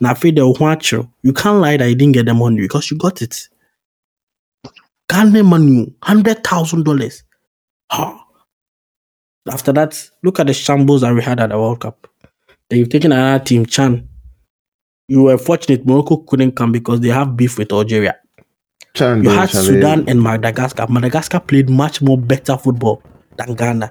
Now, you can't lie that you didn't get the money because you got it. Ghana money, $100,000. Huh. After that, look at the shambles that we had at the World Cup. Then you've taken another team, Chan. You were fortunate Morocco couldn't come because they have beef with Algeria. You had Sudan and Madagascar. Madagascar played much more better football than Ghana.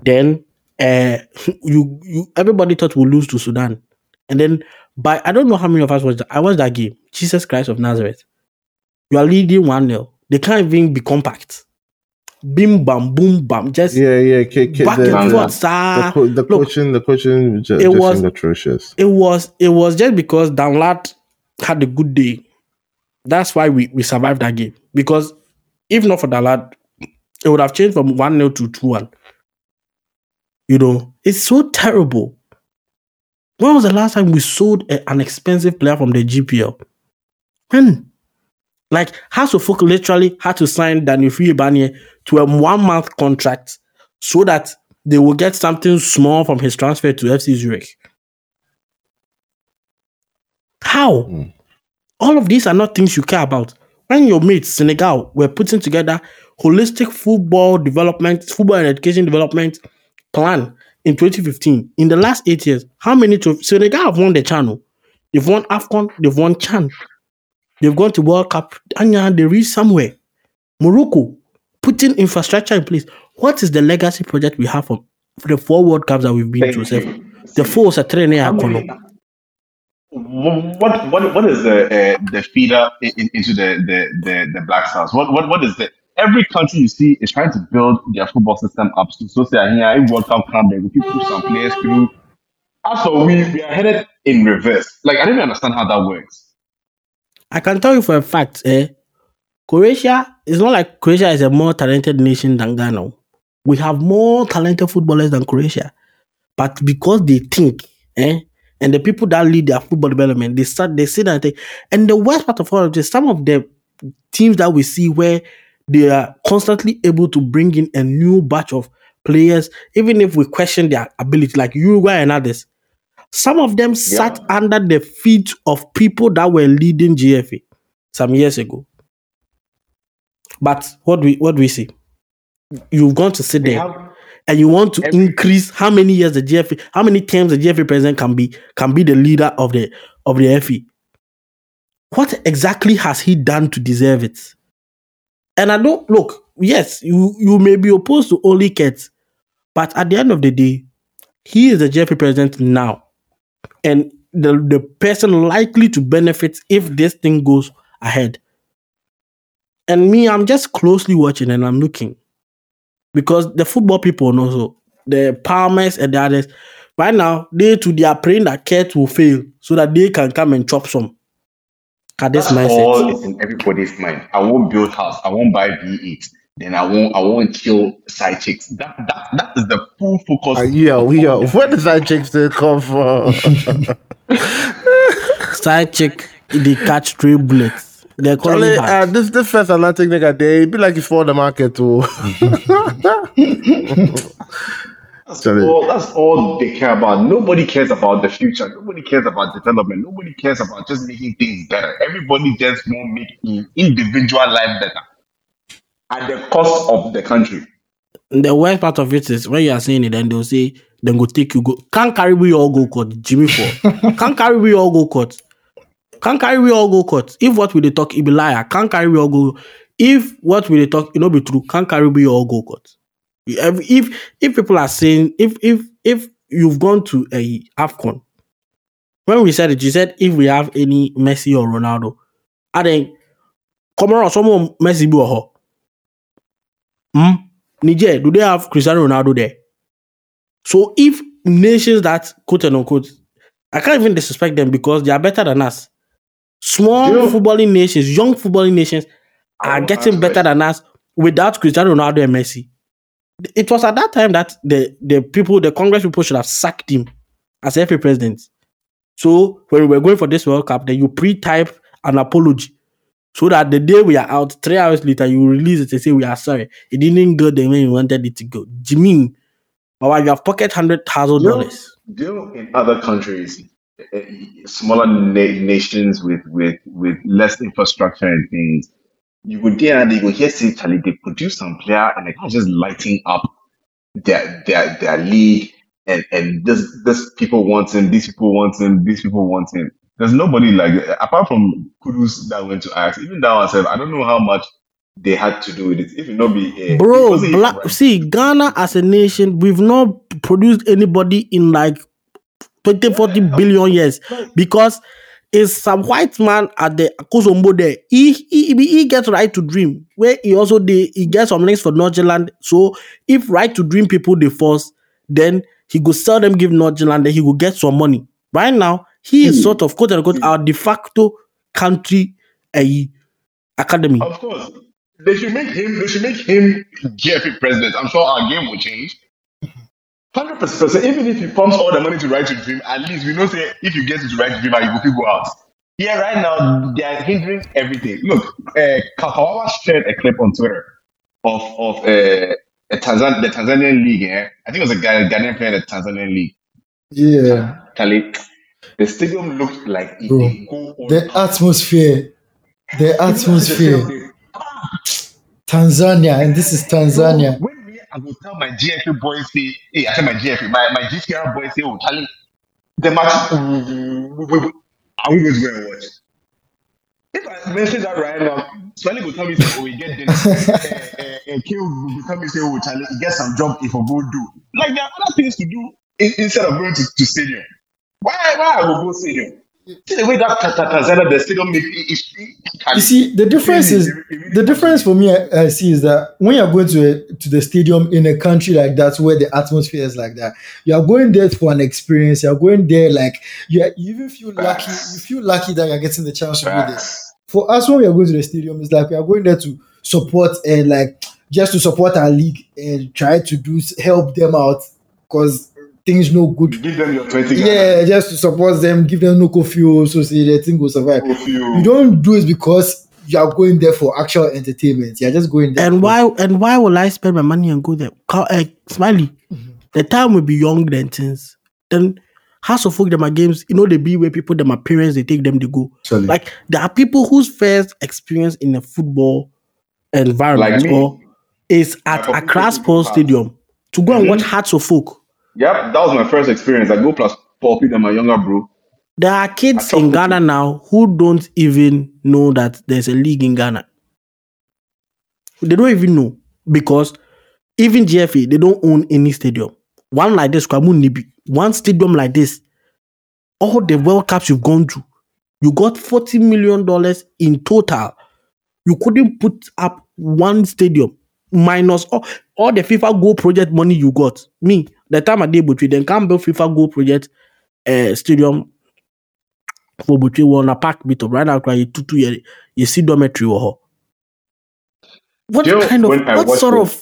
Then... everybody thought we'll lose to Sudan, and then by I don't know how many of us watched that. I watched that game. Jesus Christ of Nazareth, you are leading 1-0. They can't even be compact. Bim bam boom bam. Just back and forth, sir. The coaching was atrocious. It was just because Danlad had a good day. That's why we survived that game. Because if not for Danlad, it would have changed from 1-0 to 2-1. It's so terrible. When was the last time we sold an expensive player from the GPL? When? Like, Hasselhoff literally had to sign Daniel Fiebanye to a 1-month contract so that they will get something small from his transfer to FC Zurich. How? Mm. All of these are not things you care about. When your mates, Senegal, were putting together holistic football and education development plan in 2015, in the last 8 years, how many trophies? Senegal have won the channel. They've won AFCON, they've won CHAN. They've gone to World Cup, and they reach somewhere. Morocco, putting infrastructure in place. What is the legacy project we have for the 4 World Cups that we've been to? The 4 are training. What is the feeder into the Black Stars? What is the every country you see is trying to build their football system up. So say here, World Cup come, they will push some players through. Also, we are headed in reverse. Like I don't understand how that works. I can tell you for a fact, Croatia is not like Croatia is a more talented nation than Ghana. We have more talented footballers than Croatia, but because they think, and the people that lead their football development, they sit and think. And the worst part of all of this, some of the teams that we see where they are constantly able to bring in a new batch of players, even if we question their ability, like Uruguay and others, some of them sat under the feet of people that were leading GFA some years ago. But what do we see? You've gone to sit there and you want to increase how many years the GFA, how many times the GFA president can be the leader of the FE. What exactly has he done to deserve it? And I don't look. Yes, you may be opposed to only Kets, but at the end of the day, he is the GFA president now, and the person likely to benefit if this thing goes ahead. And me, I'm just closely watching and I'm looking. Because the football people and also, the Palmers and the others, right now, they are praying that Kurt will fail so that they can come and chop some. That's mindset. All is in everybody's mind. I won't build house. I won't buy B8. Then I won't kill side chicks. That is the full focus. Where does side chicks come from? Side chick, they catch 3 bullets. They're calling it this first Atlantic nigga day, it'd be like it's for the market too. That's all they care about. Nobody cares about the future. Nobody cares about development. Nobody cares about just making things better. Everybody just won't make individual life better at the cost of the country. The worst part of it is when you are saying it, then they'll say, then go take you go. Can't carry we all go court, Jimmy Ford. Can't carry we all go court. Can't carry we all go court. If what we they talk, it be liar. Can't carry we all go. If what we they talk, it not be true. Can't carry we all go court. If people are saying, if you've gone to a AFCON, when we said it, you said if we have any Messi or Ronaldo, I think come on, someone Messi be or her. Niger, do they have Cristiano Ronaldo there? So if nations that quote and unquote, I can't even disrespect them because they are better than us. Footballing nations, young footballing nations are getting better than us without Cristiano Ronaldo and Messi. It was at that time that the Congress people should have sacked him as FA president. So when we were going for this World Cup, then you pre-type an apology so that the day we are out, 3 hours later, you release it and say we are sorry. It didn't go the way we wanted it to go. Jimmy, but you have pocket $100,000. In other countries, smaller nations with less infrastructure and things, you go there and they go here, see Charlie, they produce some player and they are just lighting up their league and this people want him, these people want him, these people want him. There's nobody like that. Apart from Kudus that went to Ajax, even that one said, I don't know how much they had to do with it. If it not be see, Ghana as a nation, we've not produced anybody in like 20, 40 billion years because it's some white man at the Akosombo there. He gets right to dream where he gets some links for Nordjylland. So if right to dream people they force, then he could sell them, give Nordjylland, then he could get some money. Right now, he is sort of quote unquote our de facto country academy. Of course. They should make him GFA president. I'm sure our game will change. 100%. Even if he pumps all the money to Right to Dream, at least we know say if you get into Right to Dream, you will go out. Yeah, right now they are hindering everything. Look, Kakawawa shared a clip on Twitter of the Tanzanian league. I think it was a Ghanaian player in the Tanzanian league. Yeah, Talik. The stadium looked like it. Bro, the atmosphere. Tanzania, and this is Tanzania. Bro, I will tell my GFA boys, say, hey, I tell my GFA, my GCR boys, say, oh, Charlie, the match, are we going to go and watch? If I message that right now, Smiley will tell me, say, oh, we get this. KO will tell me, say, oh, Charlie, get some job if I go do. Like, there are other things to do instead of going to stadium. Why I will go stadium? See the way that Tanzania, the stadium, you see, the difference for me, I see, is that when you're going to the stadium in a country like that, where the atmosphere is like that, you're going there for an experience. You're going there like, you even feel lucky. You feel lucky that you're getting the chance to be there. For us, when we are going to the stadium, it's like we are going there to support and like just to support our league and try to help them out because things no good. Give them your 20. Yeah, just to support them, give them no curfew, so say the thing will survive. You don't do it because you are going there for actual entertainment. You are just going there. And why will I spend my money and go there? Smiley, the time will be young then things. Then house of folk them are games. You know they be where people them are parents. They take them to go. Surely. Like there are people whose first experience in a football environment is at Accra Sports Stadium to go and watch Hearts of Folk. Yep, that was my first experience. I go plus Poppy than my younger bro. There are kids in Ghana now who don't even know that there's a league in Ghana. They don't even know because even GFA, they don't own any stadium. One like this, one stadium like this, all the World Cups you've gone to, you got $40 million in total. You couldn't put up one stadium minus all the FIFA Goal Project money you got. Me, the time I did Butri, then can't build FIFA Goal Project stadium for Butri. We're on a park bit of right now, you see dormitory or what you kind know, of what sort of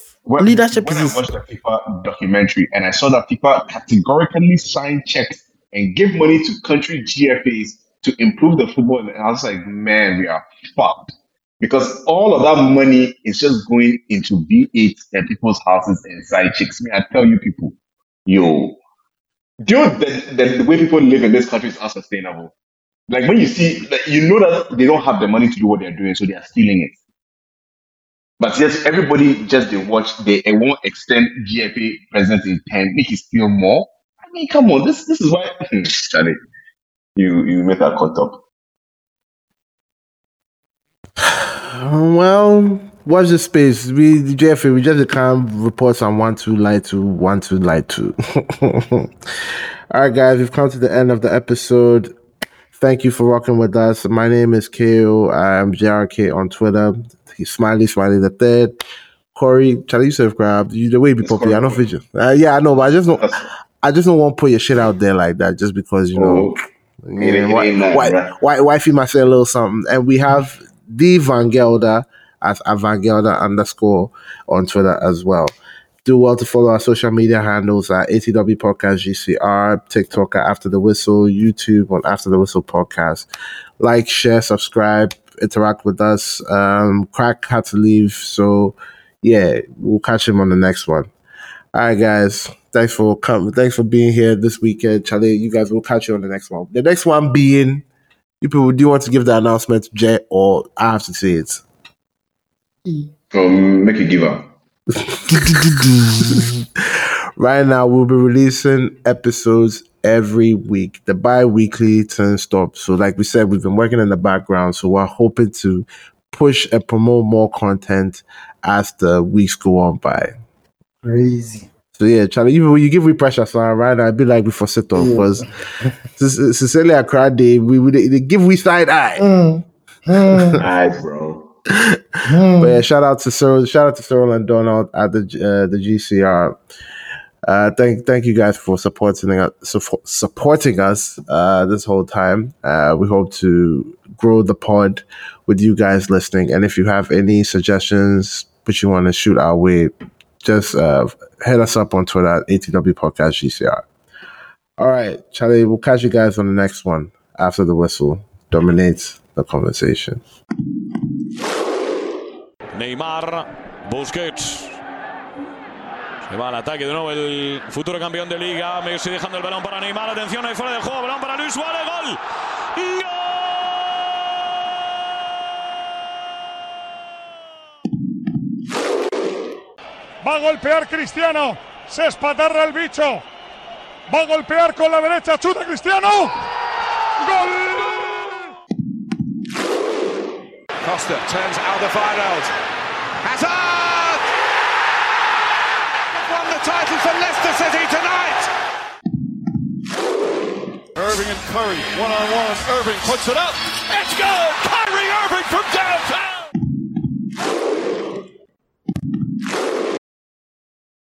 leadership is this? I watched the FIFA documentary and I saw that FIFA categorically signed checks and give money to country GFAs to improve the football. And I was like, man, we are fucked. Because all of that money is just going into V8 and people's houses and side chicks. I mean, I tell you people, the way people live in this country is unsustainable. Like when you see, like, you know that they don't have the money to do what they're doing, so they are stealing it. But yes, everybody just they won't extend GFA presence in 10, make it steal more. I mean, come on, this is why, Charlie, you make that cut up. Well, watch the space. We just can't report on 1, 2, lie 2, 1, 2, lie 2. All right, guys, we've come to the end of the episode. Thank you for rocking with us. My name is KO. I'm JRK on Twitter. He's Smiley the Third. Corey, Charlie, you subscribe. You the way you be popular. I know video. Yeah, I know, but I just don't want to put your shit out there like that just because you know. Wifey must say a little something, and we have. The Van Gelda at Van Gelda _ on Twitter as well. Do well to follow our social media handles at ATW Podcast GCR, TikTok at After the Whistle, YouTube on After the Whistle Podcast. Like, share, subscribe, interact with us. Crack had to leave, so yeah, we'll catch him on the next one. All right, guys, thanks for being here this weekend, Charlie. You guys, will catch you on the next one. The next one being. You people, do you want to give the announcement, Jay, or I have to say it? Make it give up. Right now, we'll be releasing episodes every week. The bi-weekly turn stop. So like we said, we've been working in the background. So we're hoping to push and promote more content as the weeks go on by. Crazy. So yeah, Charlie, you give me pressure, so right now I be like we for sit on because Cecilia cried. They give we side eye. Eye, bro. But yeah, shout out to Cyril and Donald at the GCR. Thank you guys for supporting us this whole time. We hope to grow the pod with you guys listening, and if you have any suggestions which you want to shoot our way. Just hit us up on Twitter at ATW Podcast GCR. All right, Charlie, we'll catch you guys on the next one. After the Whistle dominates the conversation. Neymar, Busquets. Se va al ataque de nuevo el futuro campeón de Liga. Me estoy dejando el balón para Neymar. Atención, ahí fuera del juego. Balón para Luis Suárez. ¡Gol! ¡Gol! Va a golpear Cristiano, se espatarra el bicho, va a golpear con la derecha, chuta Cristiano, gol! Costa turns Alderweireld, Hazard! They've won the title for Leicester City tonight! Irving and Curry, one-on-one, Irving puts it up, it's good!